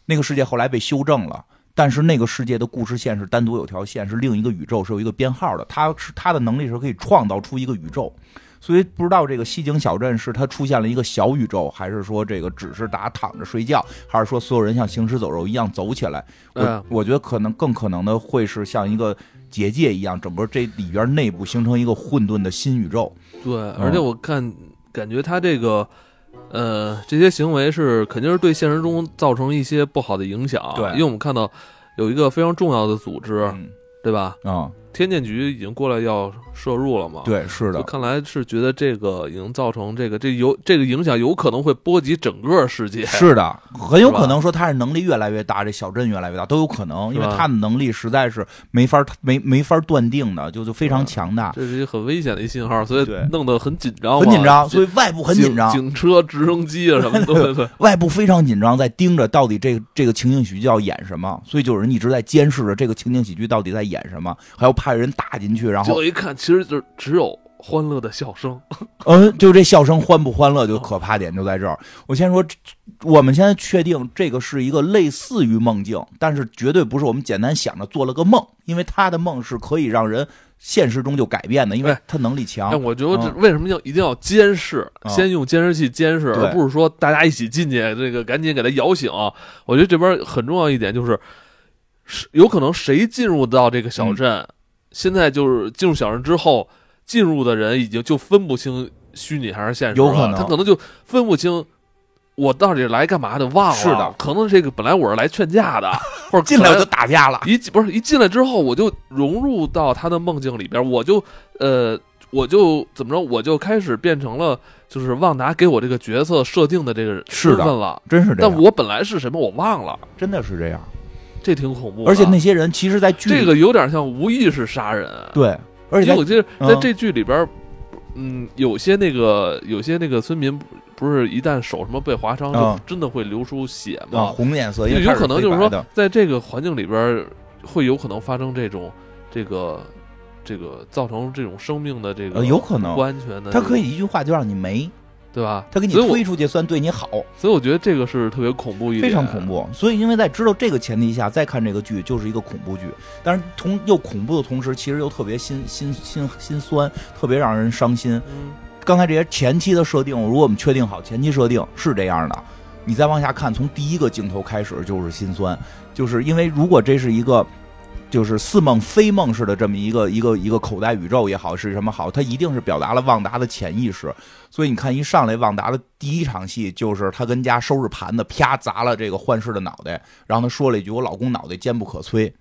那个世界后来被修正了，但是那个世界的故事线是单独有条线，是另一个宇宙，是有一个编号的，它是它的能力是可以创造出一个宇宙。所以不知道这个西井小镇是它出现了一个小宇宙，还是说这个只是大家躺着睡觉，还是说所有人像行尸走肉一样走起来。我我觉得可能更可能的会是像一个结界一样，整个这里边内部形成一个混沌的新宇宙。对，而且我看、嗯、感觉它这个呃这些行为是肯定是对现实中造成一些不好的影响。对，因为我们看到有一个非常重要的组织、嗯、对吧啊、嗯，天剑局已经过来要摄入了嘛？对，是的。看来是觉得这个已经造成这个这有这个影响，有可能会波及整个世界。是的，很有可能说他是能力越来越大，这小镇越来越大都有可能，因为他的能力实在是没法没没法断定的，就就非常强大。这是一个很危险的一信号，所以弄得很紧张，很紧张，所以外部很紧张，警车、直升机啊什么的，外部非常紧张，在盯着到底这个这个情景喜剧要演什么，所以就有人一直在监视着这个情景喜剧到底在演什么，还要派人打进去，然后就一看，其实就只有欢乐的笑声。嗯，就这笑声欢不欢乐，就可怕点就在这儿。我先说，我们现在确定这个是一个类似于梦境，但是绝对不是我们简单想着做了个梦，因为他的梦是可以让人现实中就改变的，因为他能力强。哎、我觉得为什么要一定要监视、嗯？先用监视器监视，而不是说大家一起进去，这个赶紧给他摇醒、啊。我觉得这边很重要一点就是，有可能谁进入到这个小镇。嗯，现在就是进入小镇之后，进入的人已经就分不清虚拟还是现实了，有可能他可能就分不清我到底来干嘛的，忘了。是的，可能这个本来我是来劝架的，或者进来我就打架了。一不是一进来之后，我就融入到他的梦境里边，我就呃，我就怎么着，我就开始变成了就是旺达给我这个角色设定的这个身份了，真是这样。但我本来是什么我忘了，真的是这样。这挺恐怖的，而且那些人其实在剧里这个有点像无意识杀人。对，而且我记得在这剧里边，嗯，有些那个有些那个村民不是一旦手什么被划伤，就真的会流出血嘛、嗯嗯，红颜色，有可能就是说，在这个环境里边会有可能发生这种这个这个造成这种生命的这个有可能不安全的，他可以一句话就让你没。对吧？他给你推出去算对你好，所以我觉得这个是特别恐怖一点，非常恐怖。所以因为在知道这个前提下再看这个剧就是一个恐怖剧，但是同又恐怖的同时，其实又特别心心心心酸，特别让人伤心、嗯。刚才这些前期的设定，如果我们确定好前期设定是这样的，你再往下看，从第一个镜头开始就是心酸，就是因为如果这是一个。就是似梦非梦似的这么一个一个一个口袋宇宙也好是什么好，它一定是表达了旺达的潜意识。所以你看一上来旺达的第一场戏就是他跟家收拾盘子，啪砸了这个幻视的脑袋，然后他说了一句我老公脑袋坚不可摧，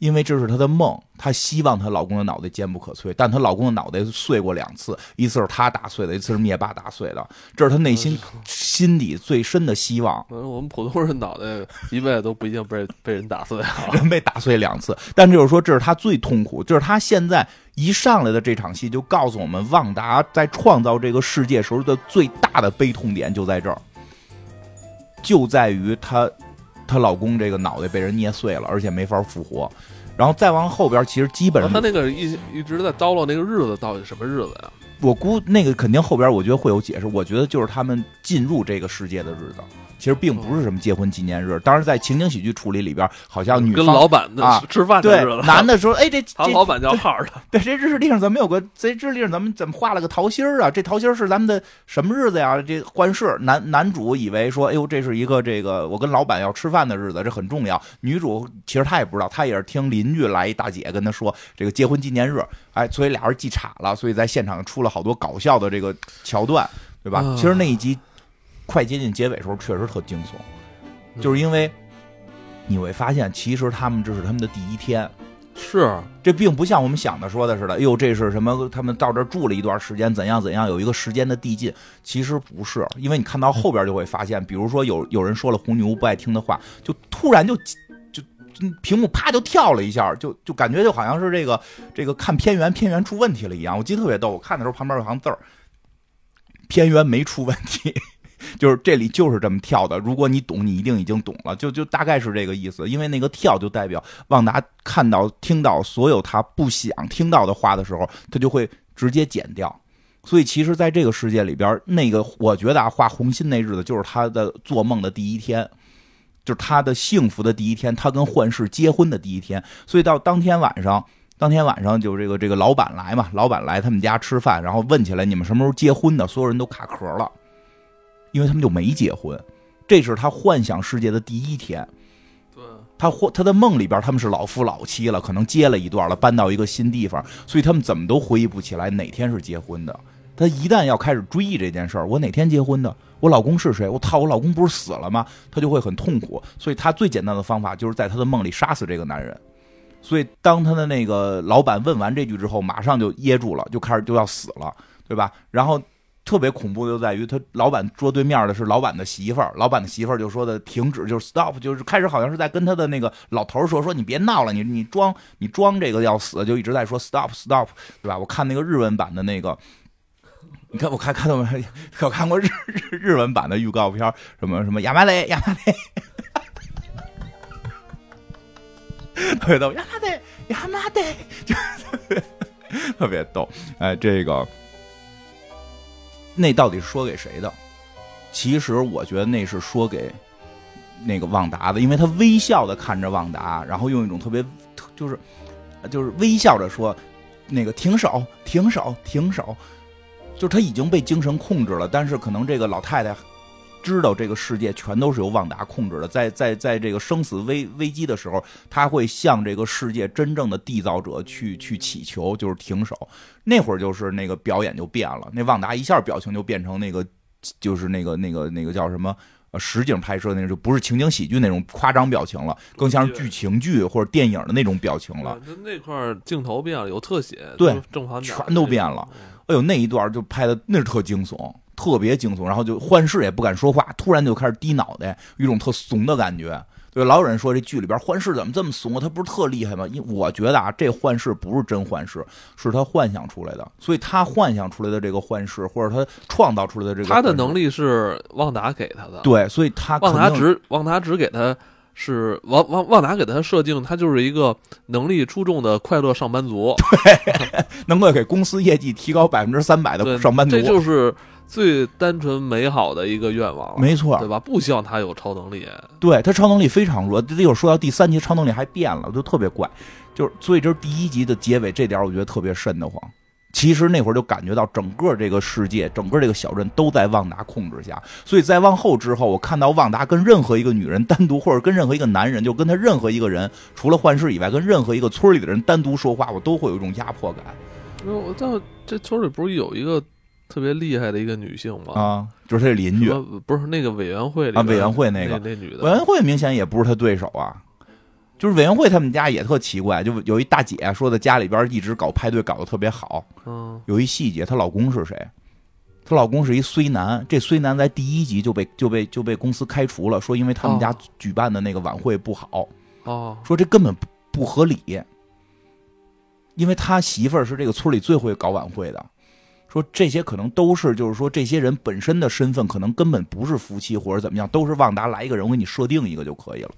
因为这是他的梦，他希望他老公的脑袋坚不可摧，但他老公的脑袋碎过两次，一次是他打碎的，一次是灭霸打碎的，这是他内心、嗯、心底最深的希望。我们普通人脑袋一辈子都不一定被被人打碎了，人被打碎两次，但就是说这是他最痛苦，就是他现在一上来的这场戏就告诉我们，旺达在创造这个世界时候的最大的悲痛点就在这儿，就在于他她老公这个脑袋被人捏碎了，而且没法复活。然后再往后边，其实基本上他那个一一直在叨唠那个日子到底什么日子呀、啊？我估那个肯定后边我觉得会有解释。我觉得就是他们进入这个世界的日子，其实并不是什么结婚纪念日。当然，在情景喜剧处理里边，好像女方跟老板啊吃饭的日子、啊，对，男的说哎这这老板叫号的，对，这日历上咱们有个这日历上咱们怎么画了个桃心啊？这桃心是咱们的什么日子呀？这幻视男男主以为说哎呦这是一个这个我跟老板要吃饭的日子，这很重要。女主其实她也不知道，她也是听邻居来一大姐跟她说这个结婚纪念日，哎，所以俩人记岔了，所以在现场出了好多搞笑的这个桥段，对吧？其实那一集快接近结尾的时候确实特惊悚，就是因为你会发现其实他们这是他们的第一天，是这并不像我们想的说的似的，哎呦这是什么他们到这住了一段时间怎样怎样有一个时间的递进，其实不是，因为你看到后边就会发现，比如说有有人说了红女巫不爱听的话，就突然就屏幕啪就跳了一下，就就感觉就好像是这个这个看片源片源出问题了一样。我记得特别逗，我看的时候旁边有行字儿，片源没出问题，就是这里就是这么跳的。如果你懂，你一定已经懂了，就就大概是这个意思。因为那个跳就代表旺达看到听到所有他不想听到的话的时候，他就会直接剪掉。所以其实在这个世界里边，那个我觉得啊，画红心那日子就是他的做梦的第一天，就是他的幸福的第一天，他跟幻视结婚的第一天。所以到当天晚上，当天晚上就这个这个老板来嘛，老板来他们家吃饭，然后问起来你们什么时候结婚的，所有人都卡壳了，因为他们就没结婚。这是他幻想世界的第一天。对，他他的梦里边他们是老夫老妻了，可能接了一段了，搬到一个新地方，所以他们怎么都回忆不起来哪天是结婚的。他一旦要开始追忆这件事儿，我哪天结婚的，我老公是谁，我操，我老公不是死了吗？他就会很痛苦。所以他最简单的方法就是在他的梦里杀死这个男人。所以当他的那个老板问完这句之后，马上就噎住了，就开始就要死了，对吧？然后特别恐怖的就在于，他老板桌对面的是老板的媳妇儿，老板的媳妇儿就说的停止，就是 stop， 就是开始好像是在跟他的那个老头说，说你别闹了，你你装你装这个要死，就一直在说 stop stop， 对吧？我看那个日文版的那个，你看我看看到没？可看过日日日文版的预告片，什么什么亚麻雷亚麻雷。特别逗，呀妈的，呀妈的，就特别逗。哎，这个那到底是说给谁的？其实我觉得那是说给那个旺达的，因为他微笑的看着旺达，然后用一种特别就是就是微笑着说那个停手，停手，停手。就是他已经被精神控制了，但是可能这个老太太知道这个世界全都是由旺达控制的，在在在这个生死危危机的时候，他会向这个世界真正的缔造者去去祈求，就是停手。那会儿就是那个表演就变了，那旺达一下表情就变成那个就是那个那个那个叫什么呃实景拍摄那种，就不是情景喜剧那种夸张表情了，更像是剧情剧或者电影的那种表情了。嗯、那块镜头变了，有特写，对，正反全都变了。哎呦，那一段就拍的那是特惊悚。特别惊悚，然后就幻视也不敢说话，突然就开始低脑袋，有一种特怂的感觉。对，老有人说这剧里边幻视怎么这么怂啊？他不是特厉害吗？因我觉得啊，这幻视不是真幻视，是他幻想出来的。所以他幻想出来的这个幻视，或者他创造出来的这个，他的能力是旺达给他的。对，所以他旺达只旺达只给他是旺旺旺达给他设定，他就是一个能力出众的快乐上班族，对，能够给公司业绩提高百分之三百的上班族，这就是。最单纯美好的一个愿望了，没错，对吧？不希望他有超能力，对，他超能力非常弱。这有说到第三集，超能力还变了，就特别怪。就是所以这是第一集的结尾，这点我觉得特别瘆得慌。其实那会儿就感觉到整个这个世界，整个这个小镇都在旺达控制下。所以再往后之后，我看到旺达跟任何一个女人单独，或者跟任何一个男人，就跟他任何一个人，除了幻视以外，跟任何一个村里的人单独说话，我都会有一种压迫感。我到这村里不是有一个特别厉害的一个女性嘛，啊，就是她邻居，不是那个委员会里啊，委员会那个 那, 那女的委员会明显也不是她对手啊。就是委员会他们家也特奇怪，就有一大姐说的家里边一直搞派对搞得特别好，嗯，有一细节她老公是谁？她老公是一衰男，这衰男在第一集就被就被就被公司开除了，说因为他们家举办的那个晚会不好，哦，说这根本不合理，因为他媳妇儿是这个村里最会搞晚会的。说这些可能都是，就是说这些人本身的身份可能根本不是夫妻或者怎么样，都是旺达来一个人我给你设定一个就可以了，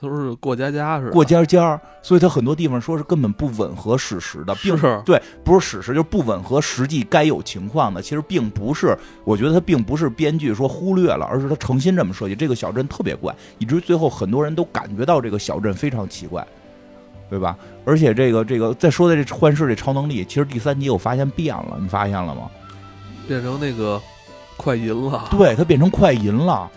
都是过家家是过家家，所以他很多地方说是根本不吻合史实的，并是对，不是史实，就是不吻合实际该有情况的。其实并不是，我觉得他并不是编剧说忽略了，而是他诚心这么设计。这个小镇特别怪，以至于最后很多人都感觉到这个小镇非常奇怪，对吧？而且这个这个再说的这幻视这超能力，其实第三集我发现变了，你发现了吗？变成那个快银了。对，它变成快银了。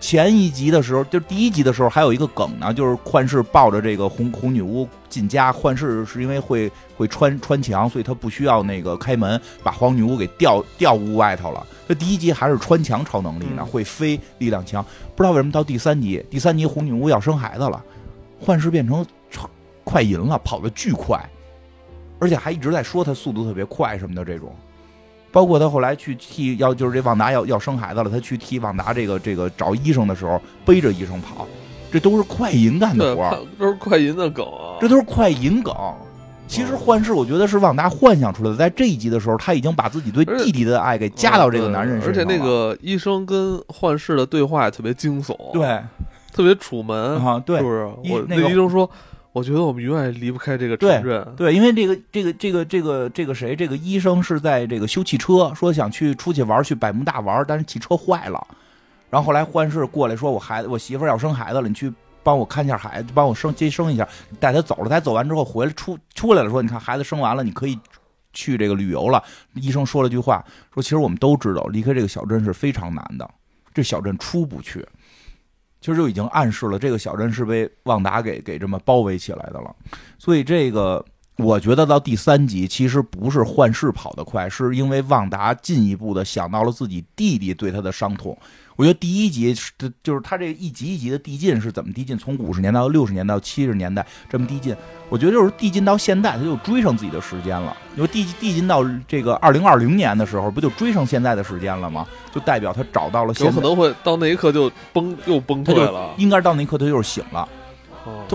前一集的时候，就第一集的时候还有一个梗呢，就是幻视抱着这个红红女巫进家，幻视是因为会会穿穿墙，所以他不需要那个开门，把黄女巫给吊吊屋外头了。这第一集还是穿墙超能力呢，会飞，力量强。不知道为什么到第三集，第三集红女巫要生孩子了，幻视变成快银了，跑得巨快，而且还一直在说他速度特别快什么的这种，包括他后来去替要就是这旺达要要生孩子了，他去替旺达这个这个找医生的时候背着医生跑，这都是快银干的活，都是快银的梗啊，这都是快银梗。其实幻视我觉得是旺达幻想出来的，在这一集的时候他已经把自己对弟弟的爱给加到这个男人身上了，而且那个医生跟幻视的对话也特别惊悚，对，特别楚门啊，对，是不是？我那个医生说。我觉得我们永远离不开这个城镇。对，对，因为这个这个这个这个这个谁，这个医生是在这个修汽车，说想去出去玩，去百慕大玩，但是汽车坏了，然后后来欢氏过来说，我孩子我媳妇要生孩子了，你去帮我看一下孩子，帮我生接生一下，带他走了，他走完之后回来出出来了，说你看孩子生完了，你可以去这个旅游了。医生说了句话，说其实我们都知道，离开这个小镇是非常难的，这小镇出不去。其实就已经暗示了，这个小镇是被旺达给给这么包围起来的了。所以这个，我觉得到第三集，其实不是幻视跑得快，是因为旺达进一步的想到了自己弟弟对他的伤痛。我觉得第一集就是他这一集一集的递进是怎么递进，从五十年代到六十年代到七十年代这么递进，我觉得就是递进到现在，他就追上自己的时间了。因为递递进到这个二零二零年的时候，不就追上现在的时间了吗？就代表他找到了现在，有可能会到那一刻就崩，又崩溃了。应该到那一刻他就是醒了。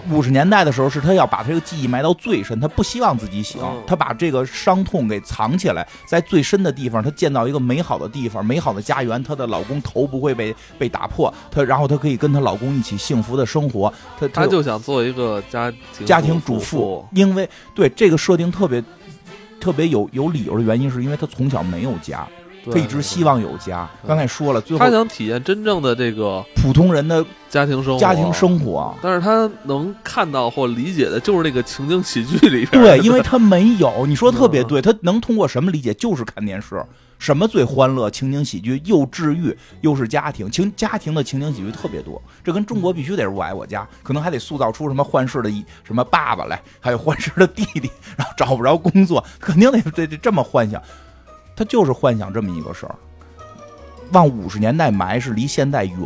五十年代的时候是他要把他这个记忆埋到最深，他不希望自己醒，他把这个伤痛给藏起来，在最深的地方，他见到一个美好的地方，美好的家园，她的老公头不会被被打破，她然后她可以跟她老公一起幸福的生活。她她就想做一个家庭家庭主妇，因为对这个设定特别特别有有理由的原因，是因为她从小没有家。他一直希望有家，刚才说了，最后他想体验真正的这个普通人的家庭生活，家庭生活，但是他能看到或理解的就是那个情景喜剧里边。对，因为他没有，你说特别对，他能通过什么理解？就是看电视，什么最欢乐？情景喜剧，又治愈又是家庭，情家庭的情景喜剧特别多。这跟中国必须得是我爱我家，可能还得塑造出什么幻视的什么爸爸来，还有幻视的弟弟，然后找不着工作，肯定得得这么幻想。他就是幻想这么一个事儿，往五十年代埋是离现代远，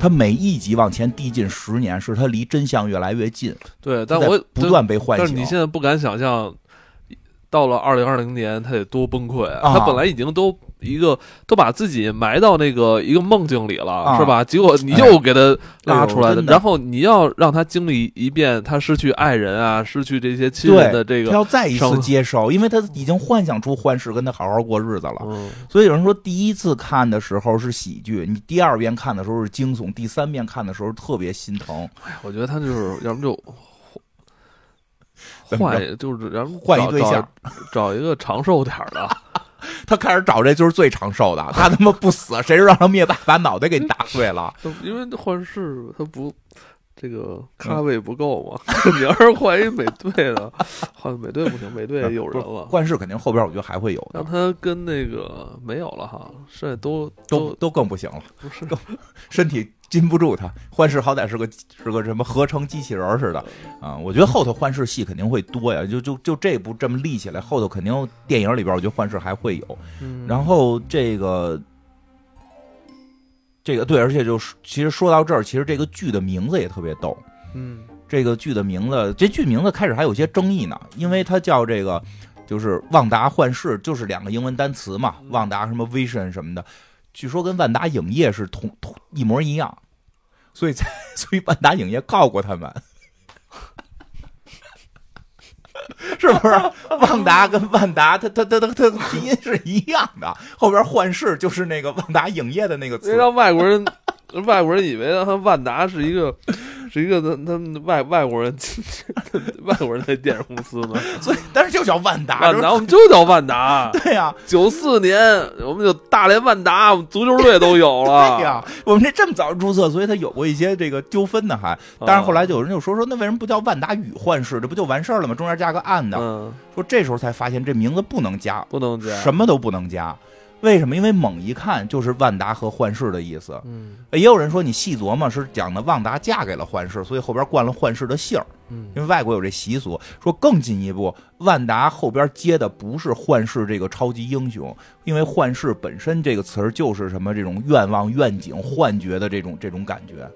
他每一集往前递进十年，是他离真相越来越近。对，但我不断被唤醒。但是你现在不敢想象，到了二零二零年他得多崩溃、啊。他本来已经都一个都把自己埋到那个一个梦境里了，啊、是吧？结果你又给他拉出来的，哎、然后你要让他经历一遍，他失去爱人啊，失去这些亲人的这个，他要再一次接受，因为他已经幻想出幻视跟他好好过日子了。嗯、所以有人说，第一次看的时候是喜剧，你第二遍看的时候是惊悚，第三遍看的时候特别心疼。哎，我觉得他就是要么就。换就是，然后换一对象，找一个长寿点的。他开始找这就是最长寿的，他他妈不死，谁让他灭霸把脑袋给打碎了？因为幻视他不这个咖位不够嘛，你要是换一美队的，换美队不行，美队有人了。幻视肯定后边我觉得还会有的。让他跟那个没有了哈，剩下都都都更不行了，不是身体。禁不住他，幻视好歹是个是个什么合成机器人似的啊！我觉得后头幻视戏肯定会多呀，就就就这部这么立起来，后头肯定电影里边我觉得幻视还会有。然后这个这个对，而且就是其实说到这儿，其实这个剧的名字也特别逗。嗯，这个剧的名字，这剧名字开始还有些争议呢，因为它叫这个就是旺达幻视，就是两个英文单词嘛，旺达什么 vision 什么的。据说跟万达影业是同同一模一样，所以才所以万达影业告过他们，是不是？万达跟万达，他他他他他拼音是一样的，后边幻视就是那个万达影业的那个词，让外国人外国人以为他万达是一个。是一个他他们外外国人外国人的电视公司嘛，所以但是就叫万达，万达我们就叫万达，对呀、啊，九四年我们就大连万达，我们足球队都有了，对呀、啊，我们这这么早注册，所以他有过一些这个纠纷呢还，但是后来就有人就说说那为什么不叫万达与幻视，这不就完事儿了吗？中间加个暗的，嗯、说这时候才发现这名字不能加，不能加，什么都不能加。为什么？因为猛一看就是万达和幻视的意思。嗯，也有人说你细琢磨是讲的旺达嫁给了幻视，所以后边冠了幻视的姓儿。嗯，因为外国有这习俗。说更进一步，万达后边接的不是幻视这个超级英雄，因为幻视本身这个词就是什么这种愿望、愿景、幻觉的这种这种感觉，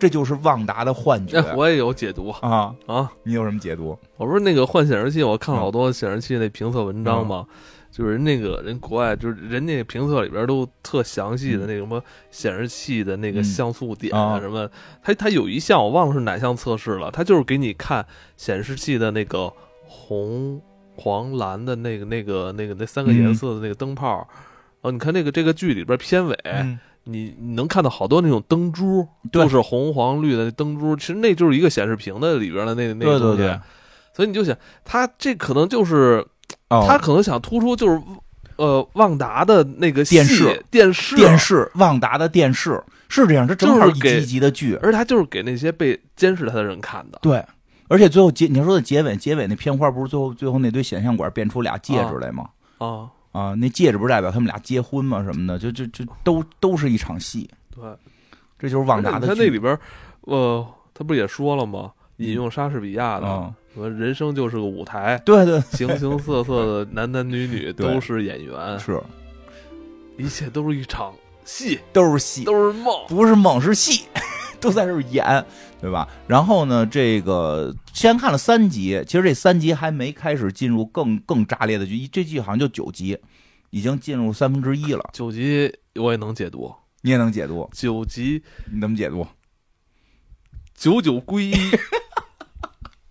这就是旺达的幻觉。哎、我也有解读啊啊！你有什么解读？我不是那个换显示器，我看好多显示器那评测文章嘛。嗯嗯就是那个人国外，就是人家评测里边都特详细的那什么显示器的那个像素点啊什么，它它有一项我忘了是哪项测试了，它就是给你看显示器的那个红、黄、蓝的那个那个那个那三个颜色的那个灯泡。哦，你看那个这个剧里边片尾你能看到好多那种灯珠，就是红黄绿的灯珠，其实那就是一个显示屏的里边的那那个东西。对对对，所以你就想，他这可能就是，哦、他可能想突出就是，呃，旺达的那个电视、电视、电视，旺达的电视是这样，这正好一集一集的剧，就是、而他就是给那些被监视他的人看的。对，而且最后结你说的结尾，结尾那片花不是最后最后那堆显像管变出俩戒指来吗？啊。啊啊，那戒指不是代表他们俩结婚吗？什么的，就就就都都是一场戏。对，这就是旺达的。他那里边，呃，他不是也说了吗？引用莎士比亚的，嗯嗯、人生就是个舞台。对对，形形色色的男男女女都是演员，是，一切都是一场戏，都是戏，都是梦，不是梦是戏，都在这演，对吧？然后呢，这个先看了三集，其实这三集还没开始进入更更炸裂的剧，这剧好像就九集，已经进入三分之一了。九集我也能解读，你也能解读。九集你怎么解读？九九归一，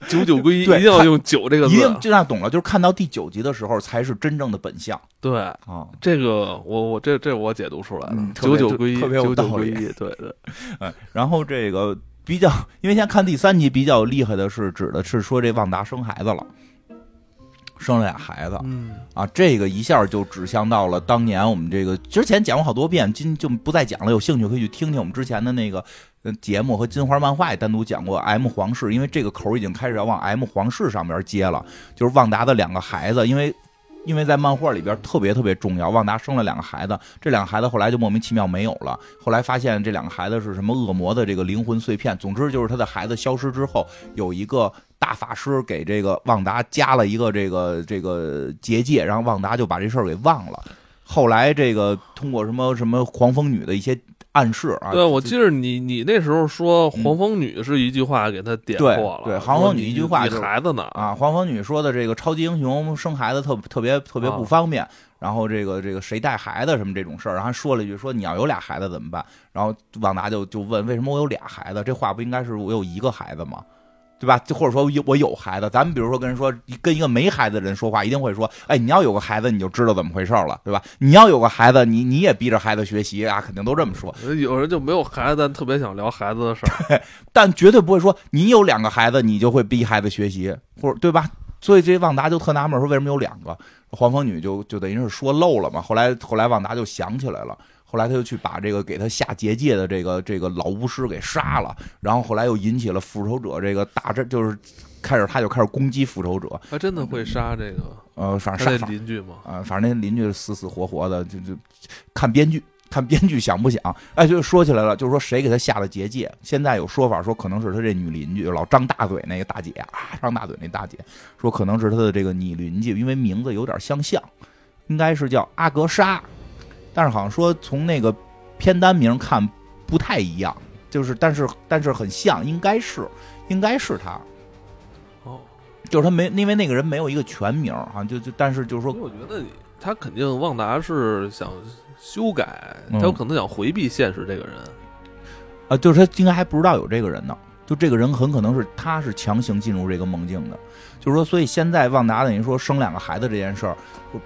九九归一，一定要用九这个字。一定就那懂了，就是看到第九集的时候才是真正的本相。对啊、嗯，这个我我这这我解读出来了，九九归一，九九归一，对对。哎，然后这个。比较，因为现在看第三集比较厉害的是指的是说这旺达生孩子了，生了俩孩子，嗯啊，这个一下就指向到了当年我们这个之前讲过好多遍，今就不再讲了，有兴趣可以去听听我们之前的那个节目和金花漫画也单独讲过 M 皇室，因为这个口已经开始要往 M 皇室上面接了，就是旺达的两个孩子，因为。因为在漫画里边特别特别重要，旺达生了两个孩子，这两个孩子后来就莫名其妙没有了，后来发现这两个孩子是什么恶魔的这个灵魂碎片，总之就是他的孩子消失之后，有一个大法师给这个旺达加了一个这个这个结界，然后旺达就把这事儿给忘了，后来这个通过什么什么黄蜂女的一些暗示啊，对，我记得你你那时候说黄蜂女是一句话给他点破了，嗯、对，黄蜂女一句话就是孩子呢啊，黄蜂女说的这个超级英雄生孩子特特别特别不方便，啊、然后这个这个谁带孩子什么这种事儿，然后说了一句说你要有俩孩子怎么办，然后旺达就就问为什么我有俩孩子，这话不应该是我有一个孩子吗？对吧？或者说我有孩子，咱们比如说跟人说，跟一个没孩子的人说话，一定会说，哎，你要有个孩子，你就知道怎么回事了，对吧？你要有个孩子，你你也逼着孩子学习啊，肯定都这么说。有人就没有孩子，但特别想聊孩子的事儿，但绝对不会说你有两个孩子，你就会逼孩子学习，或者对吧？所以这旺达就特纳闷说，为什么有两个？黄蜂女就就等于是说漏了嘛。后来后来旺达就想起来了。后来他就去把这个给他下结界的这个这个老巫师给杀了，然后后来又引起了复仇者这个大战，就是开始他就开始攻击复仇者。他、啊、真的会杀这个？呃，反正杀邻居嘛。啊、呃，反正那邻居死死活活的，就就看编剧，看编剧想不想。哎，就说起来了，就是说谁给他下的结界？现在有说法说可能是他这女邻居，老张大嘴那个大姐啊，张大嘴那大姐说可能是他的这个女邻居，因为名字有点相像，应该是叫阿格莎。但是好像说从那个片单名看不太一样，就是但是但是很像，应该是应该是他，哦，就是他没因为那个人没有一个全名，好像就就但是就是说，我觉得他肯定旺达是想修改，他有可能想回避现实这个人，啊、嗯呃，就是他应该还不知道有这个人呢，就这个人很可能是他是强行进入这个梦境的。就是说，所以现在旺达等于说生两个孩子这件事儿，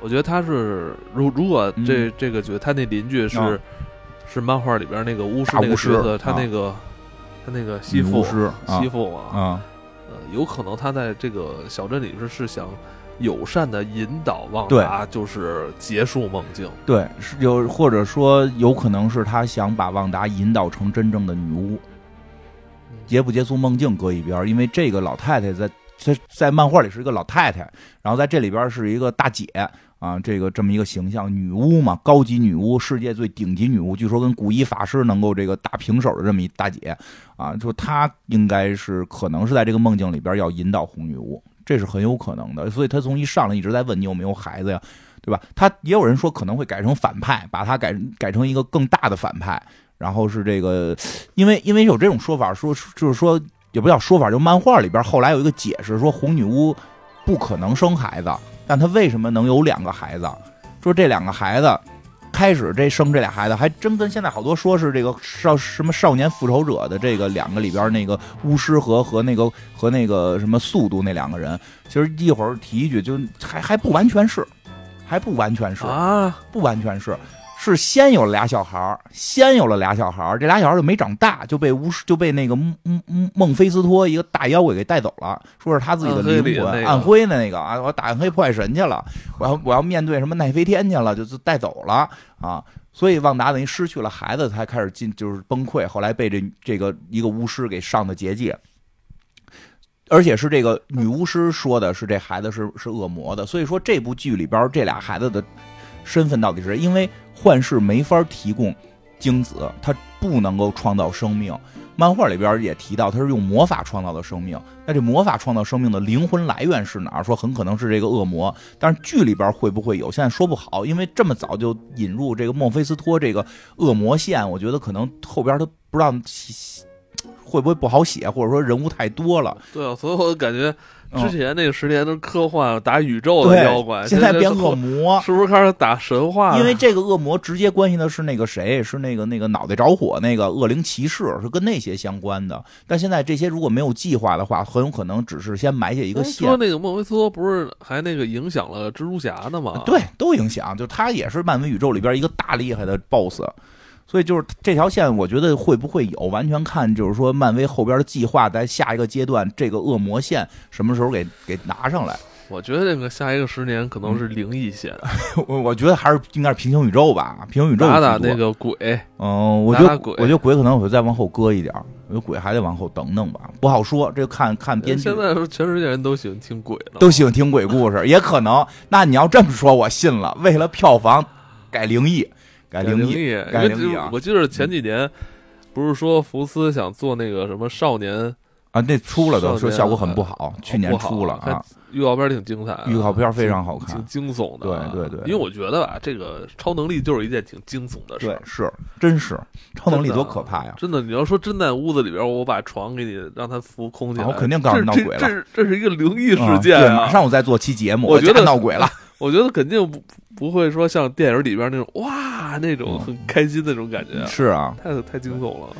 我觉得他是如如果这、嗯、这个角他那邻居是、嗯、是漫画里边那个巫师那个角色，他那个、啊、他那个媳妇媳妇啊，啊呃，有可能他在这个小镇里是是想友善的引导旺达，就是结束梦境。对，是有或者说有可能是他想把旺达引导成真正的女巫，结不结束梦境搁一边，因为这个老太太在。在在漫画里是一个老太太，然后在这里边是一个大姐啊，这个这么一个形象，女巫嘛，高级女巫，世界最顶级女巫，据说跟古一法师能够这个打平手的这么一大姐啊，就她应该是可能是在这个梦境里边要引导红女巫，这是很有可能的，所以她从一上来一直在问你有没有孩子呀，对吧？她也有人说可能会改成反派，把她改改成一个更大的反派，然后是这个，因为因为有这种说法说就是说。也不叫说法，就漫画里边后来有一个解释说红女巫不可能生孩子，但她为什么能有两个孩子？说这两个孩子开始这生这俩孩子还真跟现在好多说是这个少什么少年复仇者的这个两个里边那个巫师和和那个和那个什么速度那两个人，其实一会儿提一句就还还不完全是，还不完全是啊，不完全是。是先有了俩小孩，先有了俩小孩，这俩小孩就没长大，就被巫师就被那个孟菲斯托一个大妖鬼给带走了，说是他自己的灵魂，暗黑的那个啊，我打暗黑破坏神去了，我要我要面对什么奈飞天去了，就就带走了啊。所以旺达等于失去了孩子，才开始进就是崩溃，后来被这这个一个巫师给上的结界。而且是这个女巫师说的是这孩子是是恶魔的，所以说这部剧里边这俩孩子的身份到底是，因为幻视没法提供精子，它不能够创造生命。漫画里边也提到，它是用魔法创造的生命。那这魔法创造生命的灵魂来源是哪儿？说很可能是这个恶魔，但是剧里边会不会有？现在说不好，因为这么早就引入这个孟菲斯托这个恶魔线，我觉得可能后边他不知道会不会不好写，或者说人物太多了。对啊，所以我感觉之前那个十年都是科幻打宇宙的妖怪，现在变恶魔，是不是开始打神话？因为这个恶魔直接关系的是那个谁，是那个那个脑袋着火那个恶灵骑士，是跟那些相关的。但现在这些如果没有计划的话，很有可能只是先埋下一个线。说那个孟菲斯托不是还那个影响了蜘蛛侠的吗？对，都影响，就他也是漫威宇宙里边一个大厉害的 boss。所以就是这条线，我觉得会不会有，完全看就是说漫威后边的计划，在下一个阶段这个恶魔线什么时候给给拿上来。我觉得这个下一个十年可能是灵异线，我、嗯、我觉得还是应该是平行宇宙吧，平行宇宙打打那个鬼，嗯，我觉得我觉得鬼可能会再往后搁一点，我觉得鬼还得往后等等吧，不好说，这个看看编剧。现在全世界人都喜欢听鬼了，都喜欢听鬼故事，也可能。那你要这么说，我信了。为了票房，改灵异。改灵异，改灵异啊！我记得前几年，不是说福斯想做那个什么少年啊，那出了都说效果很不好，啊、去年出了啊。预告片挺精彩的，预告片非常好看，挺惊悚的、啊。对对对，因为我觉得吧，这个超能力就是一件挺惊悚的事儿，是，真是超能力多可怕呀！真的，你要说真在屋子里边，我把床给你让它浮空起来，我肯定告诉你闹鬼了。这 这, 这是一个灵异事件、啊嗯、对，马上我再做期节目，我觉得闹鬼了。我觉得肯定不不会说像电影里边那种哇那种很开心的那种感觉、啊嗯，是啊，太太惊悚了。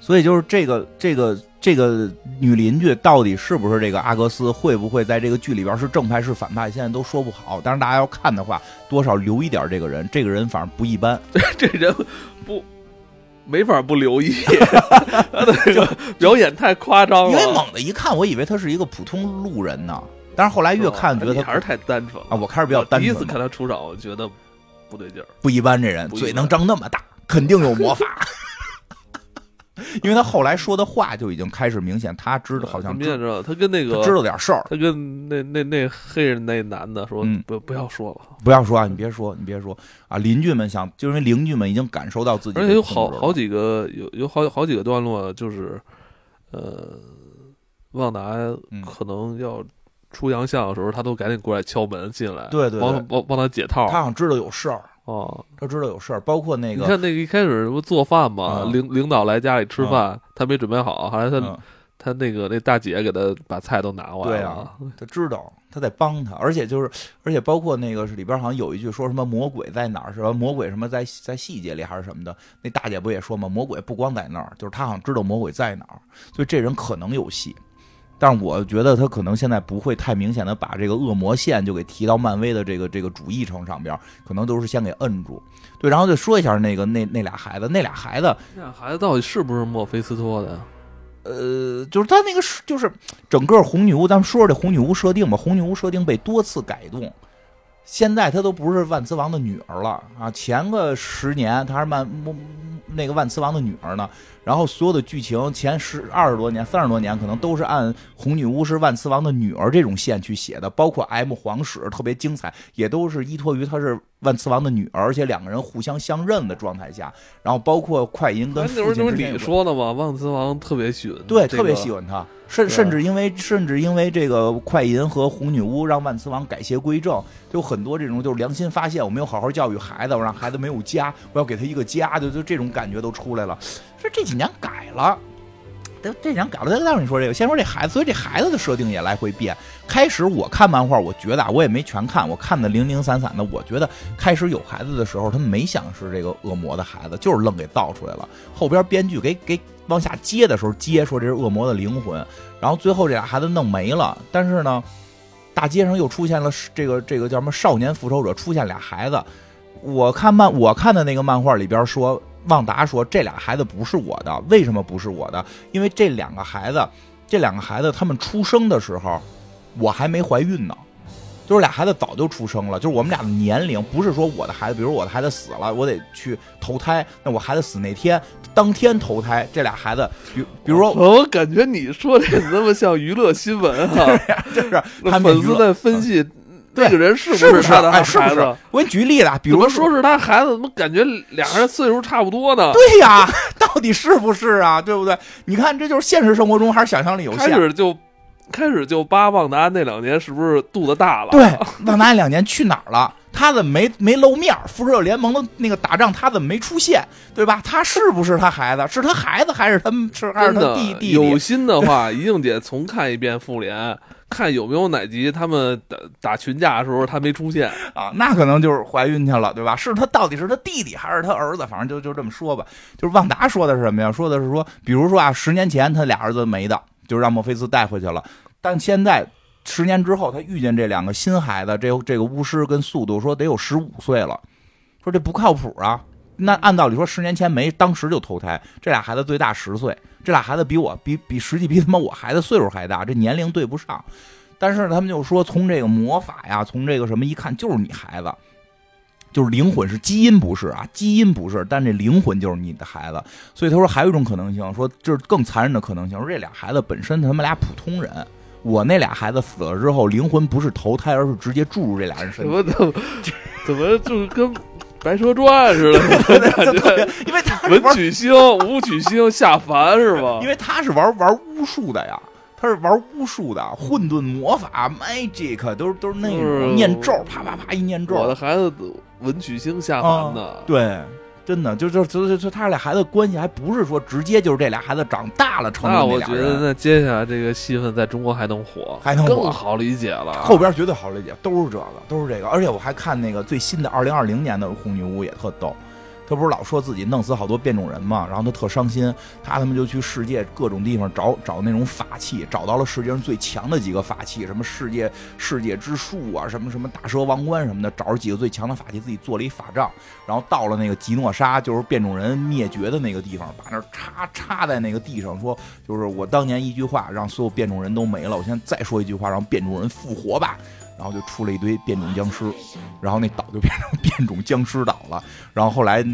所以就是这个这个这个女邻居到底是不是这个阿格斯，会不会在这个剧里边是正派是反派，现在都说不好。但是大家要看的话，多少留一点这个人，这个人反正不一般，这这人不。没法不留意就表演太夸张了，因为猛的一看我以为他是一个普通路人呢，但是后来越看觉得他还是太单纯啊，我开始比较单纯，第一次看他出场我觉得不对劲儿，不一般，这人嘴能张那么大，肯定有魔法因为他后来说的话就已经开始明显，他知道好像知道，他跟那个知道点事儿，他跟那那那黑人那男的说，嗯、不不要说了，不要说啊，你别说，你别说啊！邻居们想，就因为邻居们已经感受到自己，而且有好好几个有有好好几个段落，就是呃，旺达可能要出洋相的时候，他都赶紧过来敲门进来，对对，帮帮帮他解套，他好像知道有事儿。哦，他知道有事儿，包括那个，你看那个一开始不做饭嘛，嗯、领领导来家里吃饭，嗯、他没准备好，后来他、嗯、他那个那大姐给他把菜都拿完了。对啊，他知道他在帮他，而且就是而且包括那个是里边好像有一句说什么魔鬼在哪儿，什么魔鬼什么在在细节里还是什么的，那大姐不也说嘛，魔鬼不光在那儿，就是他好像知道魔鬼在哪儿，所以这人可能有戏。但我觉得他可能现在不会太明显的把这个恶魔线就给提到漫威的这个这个主议程上边，可能都是先给摁住。对，然后就说一下那个那那俩孩子，那俩孩子，那俩孩子到底是不是墨菲斯托的？呃，就是他那个就是整个红女巫，咱们说说这红女巫设定吧。红女巫设定被多次改动，现在她都不是万磁王的女儿了啊！前个十年她是万那个万磁王的女儿呢。然后所有的剧情前十二十多年、三十多年，可能都是按红女巫是万磁王的女儿这种线去写的，包括 M 皇室特别精彩，也都是依托于她是万磁王的女儿，而且两个人互相相认的状态下。然后包括快银跟父亲之间，你说的嘛，万磁王特别喜欢，对，特别喜欢他，甚甚至因为甚至因为这个快银和红女巫让万磁王改邪归正，就很多这种就是良心发现，我没有好好教育孩子，我让孩子没有家，我要给他一个家，就就这种感觉都出来了。这这几年改了，这这几年改了。再让你说这个，先说这孩子，所以这孩子的设定也来回变。开始我看漫画，我觉得啊，我也没全看，我看的零零散散的。我觉得开始有孩子的时候，他没想是这个恶魔的孩子，就是愣给造出来了。后边编剧给给往下接的时候，接说这是恶魔的灵魂，然后最后这俩孩子弄没了。但是呢，大街上又出现了这个这个叫什么少年复仇者，出现俩孩子。我看漫我看的那个漫画里边说，旺达说这俩孩子不是我的，为什么不是我的？因为这两个孩子，这两个孩子他们出生的时候，我还没怀孕呢。就是俩孩子早就出生了，就是我们俩的年龄不是说我的孩子，比如我的孩子死了，我得去投胎。那我孩子死那天，当天投胎，这俩孩子，比比如说，我感觉你说这怎么像娱乐新闻啊？就是他们粉丝在分析、嗯、这个人是不是他的孩子？是不 是,、哎、是, 不是？我给你举例子，比如 说, 说是他孩子，怎么感觉俩人岁数差不多呢？对呀、啊，到底是不是啊？对不对？你看，这就是现实生活中还是想象力有限。开始就。开始就扒旺达那两年是不是肚子大了？对，旺达那两年去哪儿了？他怎么没没露面？复仇者联盟的那个打仗他怎么没出现？对吧？他是不是他孩子？是他孩子还是他是还是他弟弟？有心的话，一定得重看一遍《复联》，看有没有哪集他们打打群架的时候他没出现啊？那可能就是怀孕去了，对吧？是他到底是他弟弟还是他儿子？反正就就这么说吧。就是旺达说的是什么呀？说的是说，比如说啊，十年前他俩儿子没的。就是让墨菲斯带回去了，但现在十年之后，他遇见这两个新孩子，这这个巫师跟速度说得有十五岁了，说这不靠谱啊。那按道理说，十年前没，当时就投胎，这俩孩子最大十岁，这俩孩子比我比比实际比他妈我孩子岁数还大，这年龄对不上。但是他们就说，从这个魔法呀，从这个什么一看就是你孩子。就是灵魂是基因不是啊，基因不是，但这灵魂就是你的孩子。所以他说还有一种可能性，说就是更残忍的可能性，说这俩孩子本身他们俩普通人，我那俩孩子死了之后，灵魂不是投胎，而是直接注入这俩人身体。怎么怎么就是跟白蛇传似的，因为他是文曲星、武曲星下凡是吧？因为他是玩玩巫术的呀。他是玩巫术的，混沌魔法 magic 都是都是那种念咒，啪啪啪一念咒。我的孩子文曲星下凡的、啊，对，真的就就就就他俩孩子关系还不是说直接就是这俩孩子长大了成了那俩人。那我觉得那接下来这个戏份在中国还能火，还能火更好理解了，后边绝对好理解，都是这个，都是这个。而且我还看那个最新的二零二零年的红女巫也特逗。他不是老说自己弄死好多变种人嘛，然后他特伤心，他他们就去世界各种地方找找那种法器，找到了世界上最强的几个法器，什么世界世界之树啊，什么什么大蛇王冠什么的，找着几个最强的法器，自己做了一法杖，然后到了那个吉诺莎，就是变种人灭绝的那个地方，把那插插在那个地上，说就是我当年一句话让所有变种人都没了，我现在再说一句话让变种人复活吧。然后就出了一堆变种僵尸，然后那岛就变成变种僵尸岛了。然后后来，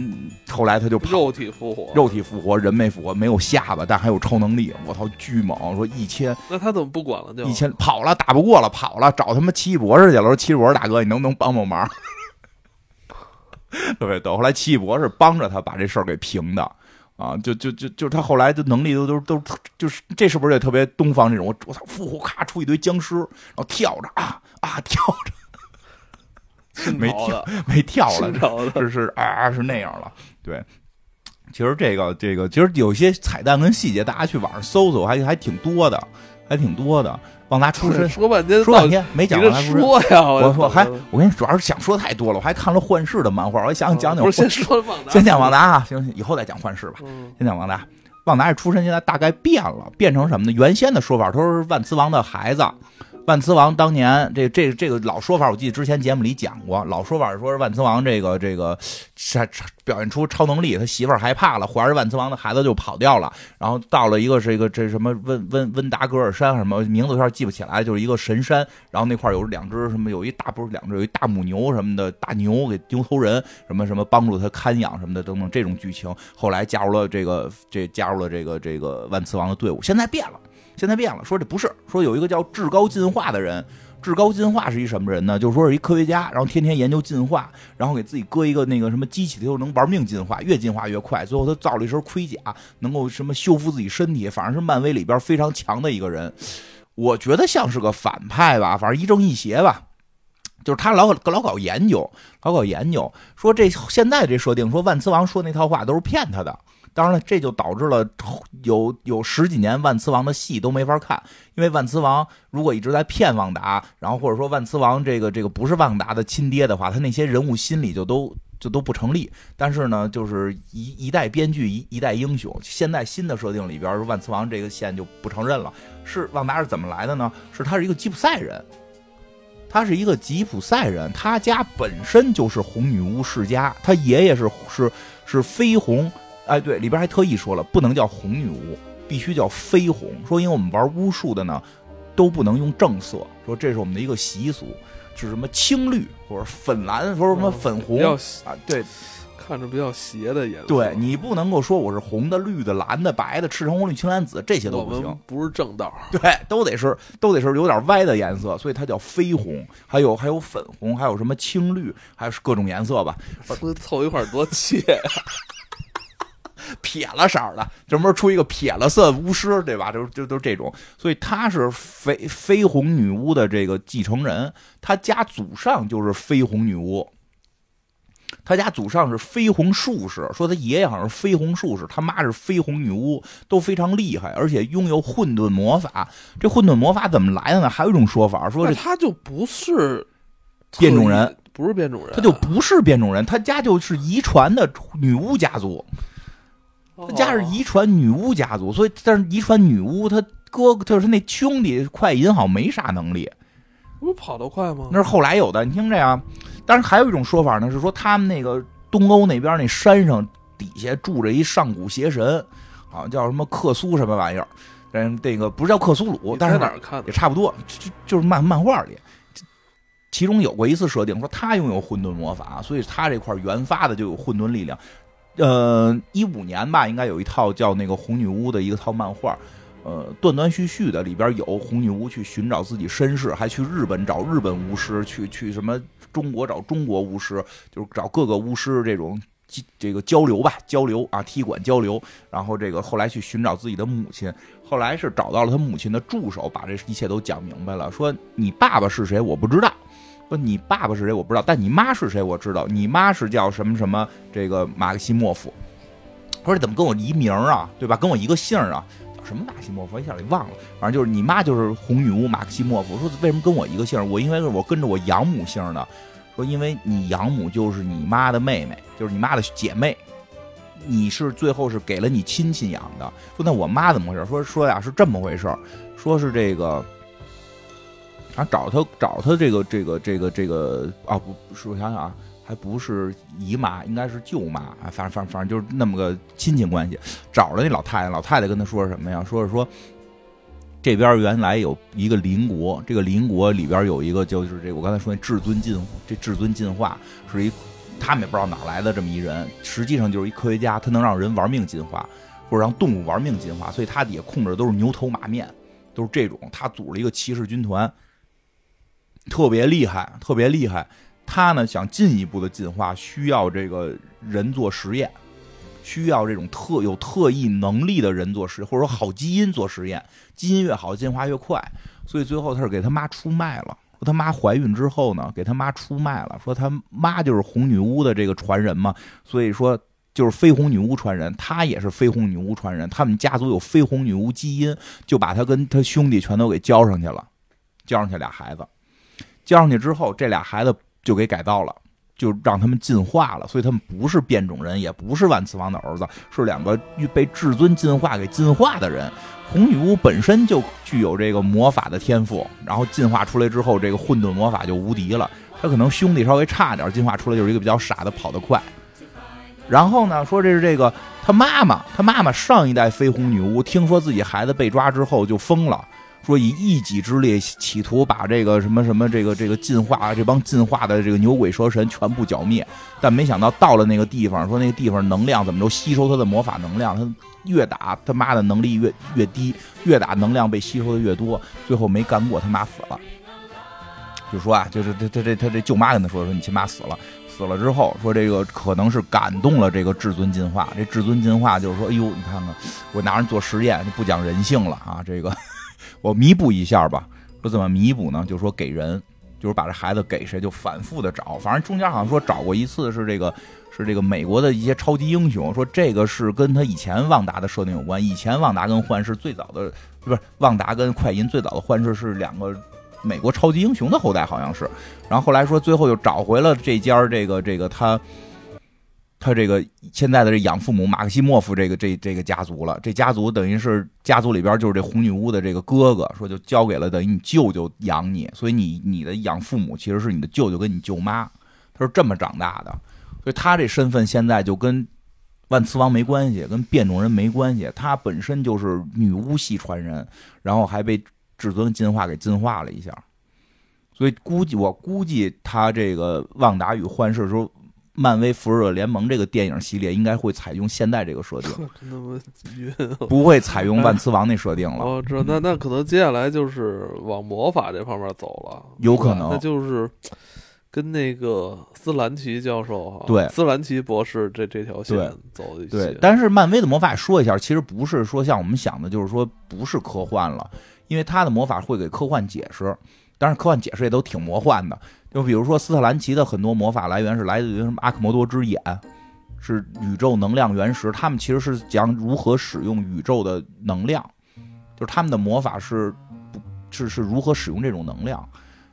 后来他就跑肉体复活，肉体复活，人没复活，没有下巴，但还有超能力。我操，巨猛！说一千，那他怎么不管了？就一千跑了，打不过了，跑了，找他妈奇异博士去了。说奇异博士大哥，你能不能帮帮忙？特别逗。后来奇异博士帮着他把这事儿给平的。啊，就就就就是他后来的能力都都都就是这是不是也特别东方这种？我我操，复活咔出一堆僵尸，然后跳着啊啊跳着，没跳没跳了，是是啊是那样了。对，其实这个这个其实有些彩蛋跟细节，大家去网上搜搜，还还挺多的，还挺多的。旺达出身说半天说半天没讲完，说呀！我我还我跟你主要是想说太多了，我还看了幻视的漫画，我还想讲讲。不是先说旺达，先讲旺达啊！行，以后再讲幻视吧。先讲旺达，旺达是出身现在大概变了，变成什么呢？原先的说法，他说是万磁王的孩子。万磁王当年这这这个老说法，我记得之前节目里讲过，老说法说是万磁王这个这个表现出超能力，他媳妇儿害怕了，怀着万磁王的孩子就跑掉了，然后到了一个这个这什么温温温达格尔山什么名字有点记不起来，就是一个神山，然后那块有两只什么有一大不是两只有一大母牛什么的，大牛给牛头人什么什么帮助他看养什么的等等这种剧情，后来加入了这个这加入了这个这个万磁王的队伍，现在变了。现在变了，说这不是，说有一个叫至高进化的人，至高进化是一什么人呢？就是说是一科学家，然后天天研究进化，然后给自己搁一个那个什么机器，他就能玩命进化，越进化越快，最后他造了一身盔甲，能够什么修复自己身体，反正是漫威里边非常强的一个人，我觉得像是个反派吧，反正一正一邪吧。就是他老老搞研究，老搞研究，说这现在这设定，说万磁王说那套话都是骗他的。当然了，这就导致了有有十几年万磁王的戏都没法看，因为万磁王如果一直在骗旺达，然后或者说万磁王这个这个不是旺达的亲爹的话，他那些人物心理就都就都不成立。但是呢，就是一一代编剧一一代英雄，现在新的设定里边，万磁王这个线就不承认了。是旺达是怎么来的呢？是他是一个吉普赛人。他是一个吉普赛人，他家本身就是红女巫世家，他爷爷是是是绯红，哎对，里边还特意说了，不能叫红女巫，必须叫绯红，说因为我们玩巫术的呢，都不能用正色，说这是我们的一个习俗，是什么青绿或者粉蓝，说什么粉红、嗯、啊，对。看着比较邪的颜色，对，你不能够说我是红的、绿的、蓝的、白的、赤橙红绿青蓝紫，这些都不行，不是正道，对，都得是都得是有点歪的颜色，所以它叫绯红，还有还有粉红，还有什么青绿，还有各种颜色吧，凑一块多切呀、啊，撇了色的，专门出一个撇了色巫师，对吧？就就都这种，所以他是绯绯红女巫的这个继承人，他家祖上就是绯红女巫。他家祖上是绯红术士，说他爷爷好像是绯红术士，他妈是绯红女巫，都非常厉害，而且拥有混沌魔法。这混沌魔法怎么来的呢？还有一种说法说这他就不是变种人，不是变种人，他就不是变种人，他家就是遗传的女巫家族，他家是遗传女巫家族，所以但是遗传女巫，他哥就是那兄弟快银好没啥能力。不是跑得快吗？那是后来有的，你听这样。当然还有一种说法呢，是说他们那个东欧那边那山上底下住着一上古邪神，好、啊、叫什么克苏什么玩意儿，但这个不是叫克苏鲁，但是哪儿看也差不多，就就是漫漫画里，其中有过一次设定说他拥有混沌魔法，所以他这块原发的就有混沌力量。呃，一五年吧，应该有一套叫那个红女巫的一个套漫画。呃，断断续续的里边有红女巫去寻找自己身世，还去日本找日本巫师，去去什么中国找中国巫师，就是找各个巫师这种这个交流吧，交流啊，踢馆交流。然后这个后来去寻找自己的母亲，后来是找到了他母亲的助手，把这一切都讲明白了。说你爸爸是谁我不知道，说你爸爸是谁我不知道，但你妈是谁我知道，你妈是叫什么什么这个马克西莫夫。我说怎么跟我一名啊，对吧？跟我一个姓啊。什么马克西莫夫一下给忘了，反正就是你妈就是红女巫马克西莫夫。说为什么跟我一个姓？我因为我跟着我养母姓的。说因为你养母就是你妈的妹妹，就是你妈的姐妹，你是最后是给了你亲戚养的。说那我妈怎么回事？说说呀是这么回事，说是这个啊找他找他这个这个这个这个啊不是我想想啊。还不是姨妈，应该是舅妈，反正反正反正就是那么个亲戚关系。找了那老太太，老太太跟他说什么呀？说是说这边原来有一个邻国，这个邻国里边有一个就是这个我刚才说那至尊进这至尊进化是一他们也不知道哪来的这么一人，实际上就是一科学家，他能让人玩命进化，或者让动物玩命进化，所以他底下控制的都是牛头马面，都是这种。他组了一个骑士军团，特别厉害，特别厉害。他呢想进一步的进化，需要这个人做实验，需要这种特有特异能力的人做实验，或者说好基因做实验，基因越好进化越快。所以最后他是给他妈出卖了，说他妈怀孕之后呢，给他妈出卖了，说他妈就是红女巫的这个传人嘛，所以说就是绯红女巫传人，他也是绯红女巫传人，他们家族有绯红女巫基因，就把他跟他兄弟全都给交上去了，交上去俩孩子，交上去之后这俩孩子就给改造了，就让他们进化了，所以他们不是变种人，也不是万磁王的儿子，是两个被至尊进化给进化的人。红女巫本身就具有这个魔法的天赋，然后进化出来之后，这个混沌魔法就无敌了。他可能兄弟稍微差点，进化出来就是一个比较傻的，跑得快。然后呢，说这是这个他妈妈，他妈妈上一代绯红女巫听说自己孩子被抓之后就疯了。说以一己之力企图把这个什么什么这个这个进化这帮进化的这个牛鬼蛇神全部剿灭，但没想到到了那个地方，说那个地方能量怎么都吸收他的魔法能量，他越打他妈的能力越越低，越打能量被吸收的越多，最后没干过他妈死了。就说啊，就是他他这他这舅妈跟他说说你亲妈死了，死了之后说这个可能是感动了这个至尊进化，这至尊进化就是说哎呦你看看我拿人做实验就不讲人性了啊，这个。我弥补一下吧，说怎么弥补呢？就是说给人，就是把这孩子给谁，就反复的找。反正中间好像说找过一次是这个，是这个美国的一些超级英雄，说这个是跟他以前旺达的设定有关。以前旺达跟幻视最早的，不是旺达跟快银最早的幻视是两个美国超级英雄的后代，好像是。然后后来说最后又找回了这家这个这个他他这个现在的这养父母马克西莫夫这个这这个家族了，这家族等于是家族里边就是这红女巫的这个哥哥，说就交给了等于你舅舅养你，所以你你的养父母其实是你的舅舅跟你舅妈，他是这么长大的，所以他这身份现在就跟万磁王没关系，跟变种人没关系，他本身就是女巫系传人，然后还被至尊进化给进化了一下，所以估计我估计他这个旺达与幻视的时候。漫威复仇者联盟这个电影系列应该会采用现在这个设定，不会采用万磁王那设定了。哦，这那那可能接下来就是往魔法这方面走了，有可能。那就是跟那个斯兰奇教授哈，对，斯兰奇博士这这条线走的一些。对，但是漫威的魔法说一下，其实不是说像我们想的，就是说不是科幻了，因为他的魔法会给科幻解释，当然科幻解释也都挺魔幻的。就比如说斯特兰奇的很多魔法来源是来自于什么阿克摩多之眼，是宇宙能量原石，他们其实是讲如何使用宇宙的能量，就是他们的魔法是是是如何使用这种能量，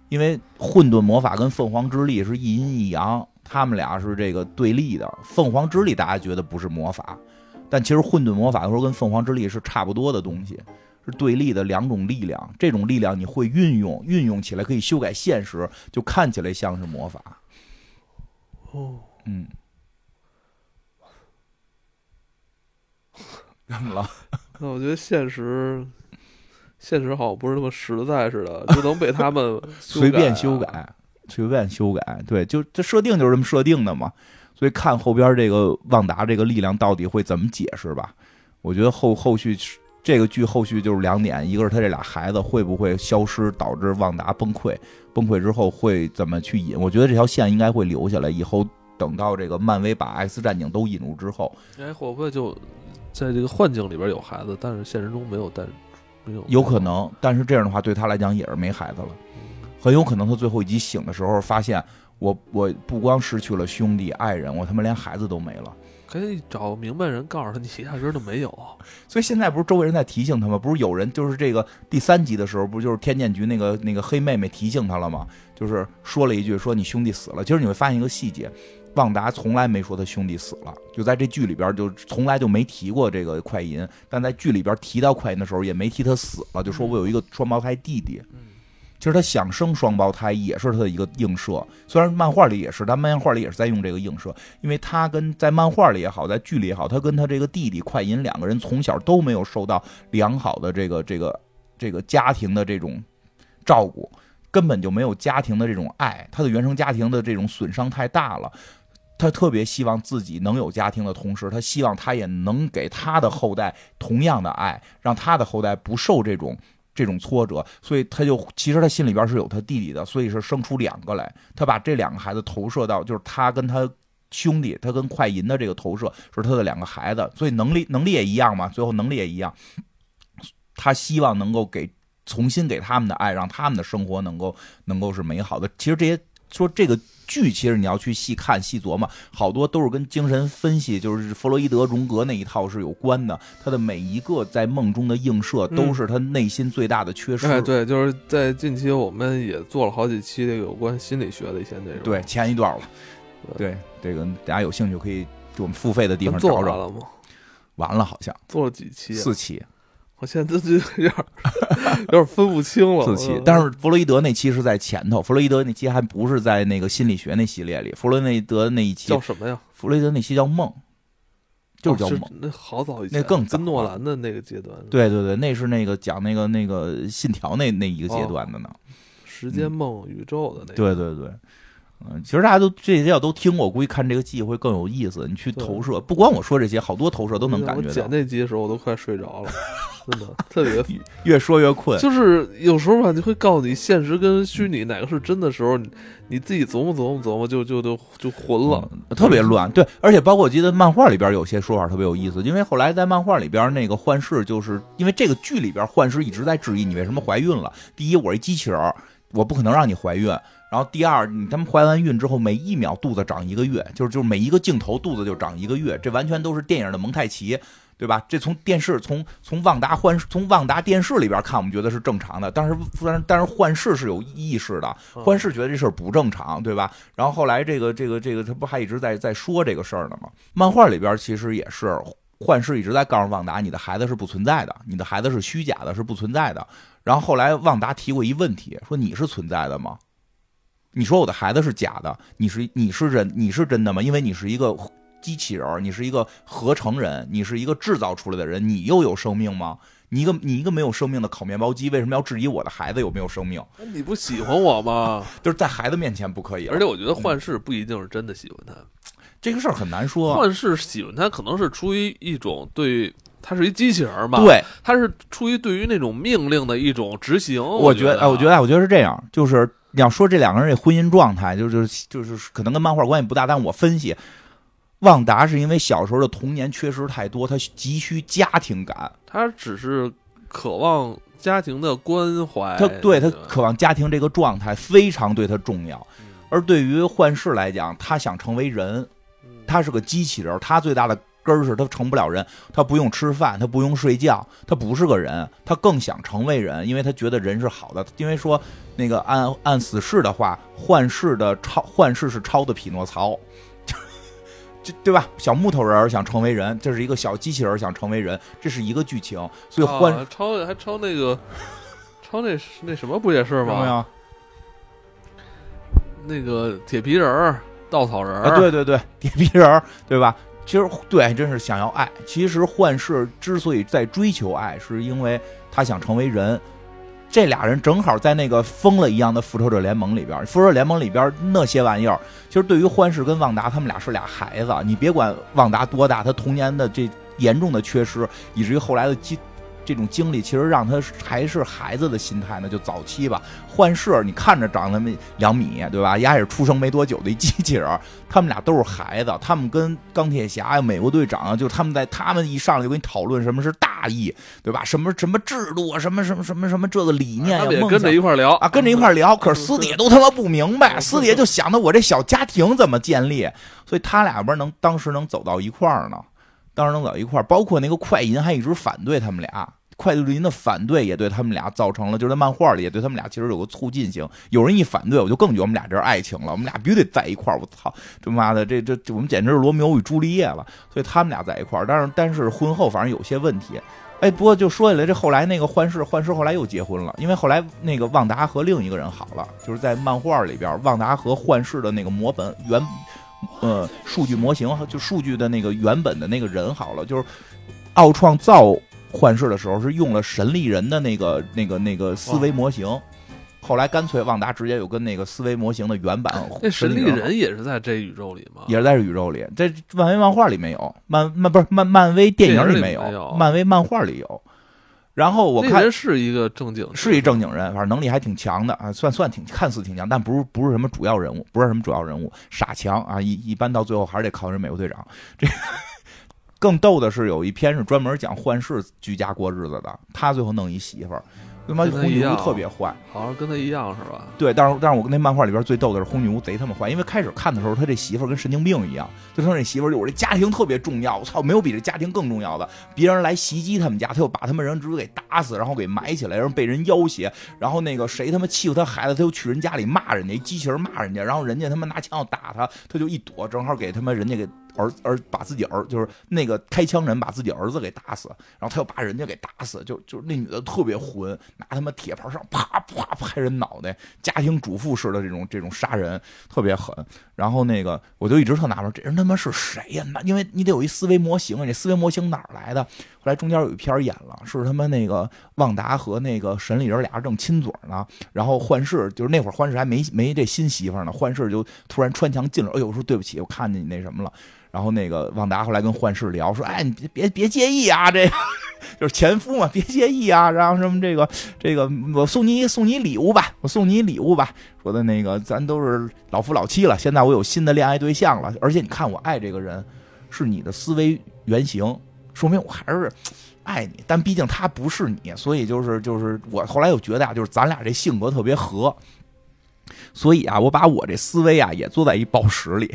因为混沌魔法跟凤凰之力是一阴一阳，他们俩是这个对立的。凤凰之力大家觉得不是魔法，但其实混沌魔法的时候跟凤凰之力是差不多的东西，是对立的两种力量，这种力量你会运用，运用起来可以修改现实，就看起来像是魔法。哦，嗯，怎么了？那我觉得现实，现实好像不是那么实在似的，就能被他们、啊、随便修改，随便修改。对，就这设定就是这么设定的嘛。所以看后边这个旺达这个力量到底会怎么解释吧。我觉得后后续。这个剧后续就是两点，一个是他这俩孩子会不会消失，导致旺达崩溃，崩溃之后会怎么去引，我觉得这条线应该会留下来，以后等到这个漫威把 X 战警都引入之后，哎，会不会就在这个幻境里边有孩子，但是现实中没有，但没有，有可能，但是这样的话对他来讲也是没孩子了，很有可能他最后一集醒的时候发现我我不光失去了兄弟爱人，我他妈连孩子都没了，可以找明白人告诉他你压根儿都没有、啊、所以现在不是周围人在提醒他吗？不是有人就是这个第三集的时候，不就是天剑局那个那个黑妹妹提醒他了吗？就是说了一句说你兄弟死了。其实你会发现一个细节，旺达从来没说他兄弟死了，就在这剧里边就从来就没提过这个快银，但在剧里边提到快银的时候也没提他死了，就说我有一个双胞胎弟弟。嗯，其实他想生双胞胎也是他的一个映射，虽然漫画里也是，但漫画里也是在用这个映射，因为他跟在漫画里也好，在剧里也好，他跟他这个弟弟快银两个人从小都没有受到良好的这个这个这个家庭的这种照顾，根本就没有家庭的这种爱，他的原生家庭的这种损伤太大了，他特别希望自己能有家庭的同时，他希望他也能给他的后代同样的爱，让他的后代不受这种这种挫折，所以他就其实他心里边是有他弟弟的，所以是生出两个来。他把这两个孩子投射到，就是他跟他兄弟，他跟快银的这个投射是他的两个孩子，所以能力能力也一样嘛，最后能力也一样。他希望能够给重新给他们的爱，让他们的生活能够能够是美好的。其实这些说这个剧，其实你要去细看细琢磨，好多都是跟精神分析，就是弗洛伊德、荣格那一套是有关的。他的每一个在梦中的映射，都是他内心最大的缺失。嗯、哎，对，就是在近期我们也做了好几期这个有关心理学的一些内容。对，前一段了。对，对这个大家有兴趣可以给我们付费的地方找找。做完了吗？完了，好像做了几期、啊？四期。我现在就有点有点分不清了。但是弗洛伊德那期是在前头，弗洛伊德那期还不是在那个心理学那系列里。弗洛伊德那一期叫什么呀？弗洛伊德那期叫梦，就是叫梦。哦、那好早以前，那更早，跟诺兰的那个阶段。对对对，那是那个讲那个那个信条那那一个阶段的呢。哦、时间梦、嗯、宇宙的那个。对对对。嗯，其实大家都这些要都听过，我估计看这个剧会更有意思。你去投射，不光我说这些，好多投射都能感觉到。我剪那集的时候，我都快睡着了，真的特别越说越困。就是有时候吧，你会告诉你现实跟虚拟哪个是真的时候，你你自己琢磨琢磨琢磨，就就就就混了、嗯，特别乱。对，而且包括我记得漫画里边有些说法特别有意思，因为后来在漫画里边那个幻视，就是因为这个剧里边幻视一直在质疑你为什么怀孕了。第一，我是机器人，我不可能让你怀孕。然后第二，你他们怀完孕之后每一秒肚子长一个月，就是就是每一个镜头肚子就长一个月，这完全都是电影的蒙太奇，对吧？这从电视从从旺达幻从旺达电视里边看，我们觉得是正常的，但是但是幻视是有意识的，幻视觉得这事儿不正常，对吧？然后后来这个这个这个他不还一直在在说这个事儿呢吗？漫画里边其实也是，幻视一直在告诉旺达，你的孩子是不存在的，你的孩子是虚假的，是不存在的。然后后来旺达提过一问题，说你是存在的吗？你说我的孩子是假的，你是你是人你是真的吗？因为你是一个机器人，你是一个合成人，你是一个制造出来的人，你又有生命吗？你一个你一个没有生命的烤面包机，为什么要质疑我的孩子有没有生命？你不喜欢我吗？就是在孩子面前不可以。而且我觉得幻视不一定是真的喜欢他，嗯、这个事儿很难说。幻视喜欢他可能是出于一种对。他是一机器人嘛？对，他是出于对于那种命令的一种执行。我觉得，哎，我觉得，我觉得是这样。就是你要说这两个人的婚姻状态，就是就是可能跟漫画关系不大，但我分析，旺达是因为小时候的童年缺失太多，他急需家庭感。他只是渴望家庭的关怀，他对他渴望家庭这个状态非常对他重要。而对于幻视来讲，他想成为人，他是个机器人，他最大的。根儿是他成不了人，他不用吃饭，他不用睡觉，他不是个人，他更想成为人，因为他觉得人是好的。因为说那个按按死侍的话，幻视的超幻视是超的匹诺曹，这对吧？小木头人想成为人，这是一个小机器人想成为人，这是一个剧情。所以幻、啊、超还超那个超那那什么不也是吗？那个铁皮人、稻草人，啊、对对对，铁皮人，对吧？其实对，真是想要爱。其实幻视之所以在追求爱，是因为他想成为人。这俩人正好在那个疯了一样的复仇者联盟里边，复仇者联盟里边那些玩意儿，其实对于幻视跟旺达，他们俩是俩孩子。你别管旺达多大，他童年的这严重的缺失，以至于后来的经这种经历，其实让他还是孩子的心态呢，就早期吧。幻视你看着长那么两米，对吧？丫也是出生没多久的一机器人，他们俩都是孩子，他们跟钢铁侠呀、美国队长啊，就他们在他们一上来就跟你讨论什么是大义，对吧？什么什么制度啊，什么什么什么什么这个理念呀、啊，跟着一块聊啊，跟着一块聊。可是私底下都他妈不明白，私底下就想到我这小家庭怎么建立，所以他俩边能当时能走到一块儿呢。当然能走一块儿，包括那个快银还一直反对他们俩，快银的反对也对他们俩造成了，就是在漫画里也对他们俩其实有个促进性。有人一反对，我就更觉得我们俩这是爱情了，我们俩必须得在一块儿。我操，这妈的，这这我们简直是罗密欧与朱丽叶了。所以他们俩在一块儿，但是但是婚后反正有些问题。哎，不过就说起来，这后来那个幻视，幻视后来又结婚了，因为后来那个旺达和另一个人好了，就是在漫画里边，旺达和幻视的那个模本原。呃，数据模型就数据的那个原本的那个人好了，就是奥创造幻视的时候是用了神力人的那个那个那个思维模型，后来干脆旺达直接有跟那个思维模型的原版。那神力人也是在这宇宙里吗？也是在这宇宙里，在漫威漫画里没有，漫漫不是漫漫威电影里没有，没有漫威漫画里有。然后我看是一个正经，是一正经人，反正能力还挺强的啊，算算挺看似挺强，但不是不是什么主要人物，不是什么主要人物，傻强啊，一一般到最后还是得靠人美国队长。这更逗的是，有一篇是专门讲幻视居家过日子的，他最后弄一媳妇儿，他妈红女巫特别坏，好像跟他一样是吧？对，但是但是我跟那漫画里边最逗的是红女巫贼他妈坏，因为开始看的时候，他这媳妇儿跟神经病一样，就说这媳妇儿就我这家庭特别重要，我操，没有比这家庭更重要的。别人来袭击他们家，他又把他们人直接给打死，然后给埋起来，然后被人要挟，然后那个谁他妈欺负他孩子，他又去人家里骂人家，机器人骂人家，然后人家他妈拿枪要打他，他就一躲，正好给他妈人家给。儿儿把自己儿就是那个开枪人把自己儿子给打死，然后他又把人家给打死，就就那女的特别混，拿他妈铁盘上啪啪拍人脑袋，家庭主妇式的这种这种杀人特别狠。然后那个我就一直特纳闷，这人他妈是谁呀、啊？因为你得有一思维模型，这思维模型哪儿来的？后来中间有一篇演了，是他妈那个旺达和那个神力人俩正亲嘴呢，然后幻视就是那会儿幻视还没没这新媳妇呢，幻视就突然穿墙进了，哎呦，我说对不起，我看见你那什么了。然后那个旺达后来跟幻视聊，说：“哎，你别别别介意啊，这就是前夫嘛，别介意啊。然后什么这个这个，我送你送你礼物吧，我送你礼物吧。说的那个，咱都是老夫老妻了，现在我有新的恋爱对象了，而且你看我爱这个人，是你的思维原型，说明我还是爱你。但毕竟他不是你，所以就是就是我后来又觉得啊，就是咱俩这性格特别合。”所以啊，我把我这思维啊也做在一宝石里。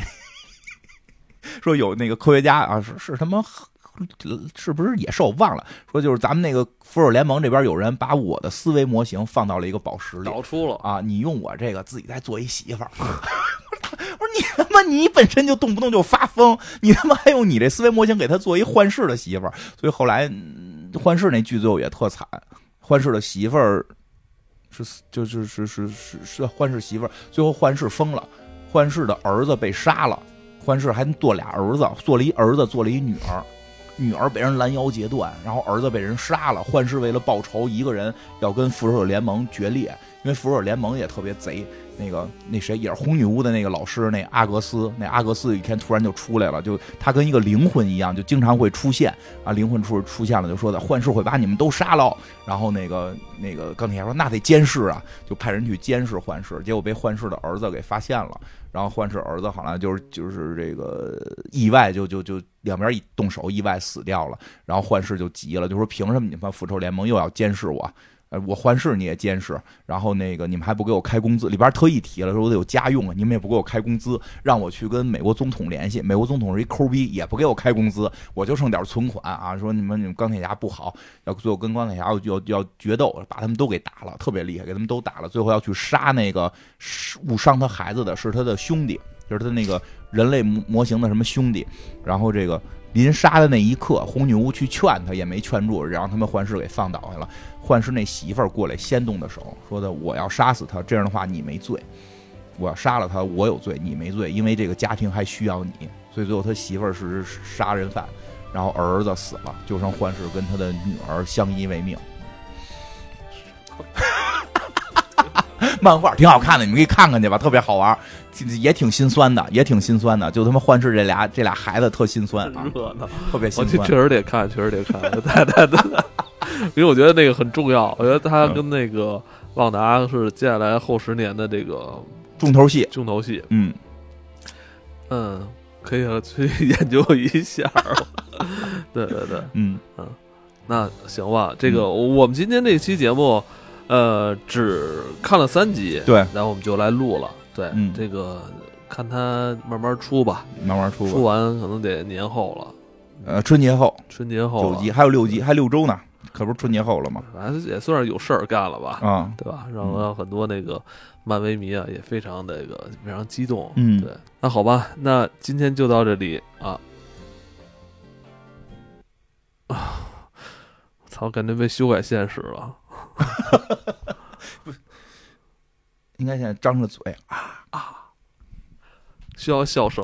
说有那个科学家啊，是是他妈是不是野兽忘了？说就是咱们那个复仇联盟这边有人把我的思维模型放到了一个宝石里，找出了啊！你用我这个自己再做一媳妇儿。我说你他妈你本身就动不动就发疯，你他妈还用你这思维模型给他做一幻视的媳妇儿？所以后来幻视那剧最后也特惨，幻视的媳妇儿。是就是是是是是幻视媳妇儿，最后幻视疯了，幻视的儿子被杀了，幻视还做俩儿子，做了一儿子，做了一女儿，女儿被人拦腰截断，然后儿子被人杀了。幻视为了报仇，一个人要跟复仇者联盟决裂，因为复仇者联盟也特别贼，那个那谁也是红女巫的那个老师，那阿格斯，那阿格斯一天突然就出来了，就他跟一个灵魂一样，就经常会出现啊，灵魂出出现了就说的幻视会把你们都杀了，然后那个那个钢铁侠说那得监视啊，就派人去监视幻视，结果被幻视的儿子给发现了，然后幻视儿子好像就是就是这个意外就就就两边一动手意外死掉了，然后幻视就急了，就说凭什么你们复仇联盟又要监视我？我幻视你也监视，然后那个你们还不给我开工资，里边特意提了说我得有家用啊，你们也不给我开工资，让我去跟美国总统联系，美国总统是一抠逼，也不给我开工资，我就剩点存款啊，说你们你们钢铁侠不好，要最后跟钢铁侠要要要决斗，把他们都给打了，特别厉害，给他们都打了，最后要去杀那个误伤他孩子的是他的兄弟，就是他那个人类模型的什么兄弟，然后这个临杀的那一刻，红女巫去劝他也没劝住，让他们幻视给放倒下了。幻视那媳妇儿过来先动的手，说的我要杀死他，这样的话你没罪；我要杀了他，我有罪，你没罪，因为这个家庭还需要你。所以最后他媳妇儿是杀人犯，然后儿子死了，就剩幻视跟他的女儿相依为命。漫画挺好看的，你们可以看看去吧，特别好玩，也挺心酸的，也挺心酸的，就他妈幻视这俩这俩孩子特心酸啊，热闹，特别心酸。我确实得看，确实得看，太太太，因为我觉得那个很重要，我觉得他跟那个旺达是接下来后十年的这个重头戏，重头戏，嗯嗯，可以去研究一下，对对对，嗯嗯，那行吧，这个我们今天这期节目。呃，只看了三集，对，然后我们就来录了，对，嗯、这个看它慢慢出吧，慢慢出吧，出完可能得年后了，呃，春节后，春节后九集，还有六集，还六周呢，可不是春节后了吗？反正也算是有事儿干了吧，啊、嗯，对吧？让很多那个漫威迷啊也非常那个非常激动，嗯，对，那好吧，那今天就到这里啊，啊，操，感觉被修改现实了。应该现在张着嘴啊啊，需要笑声。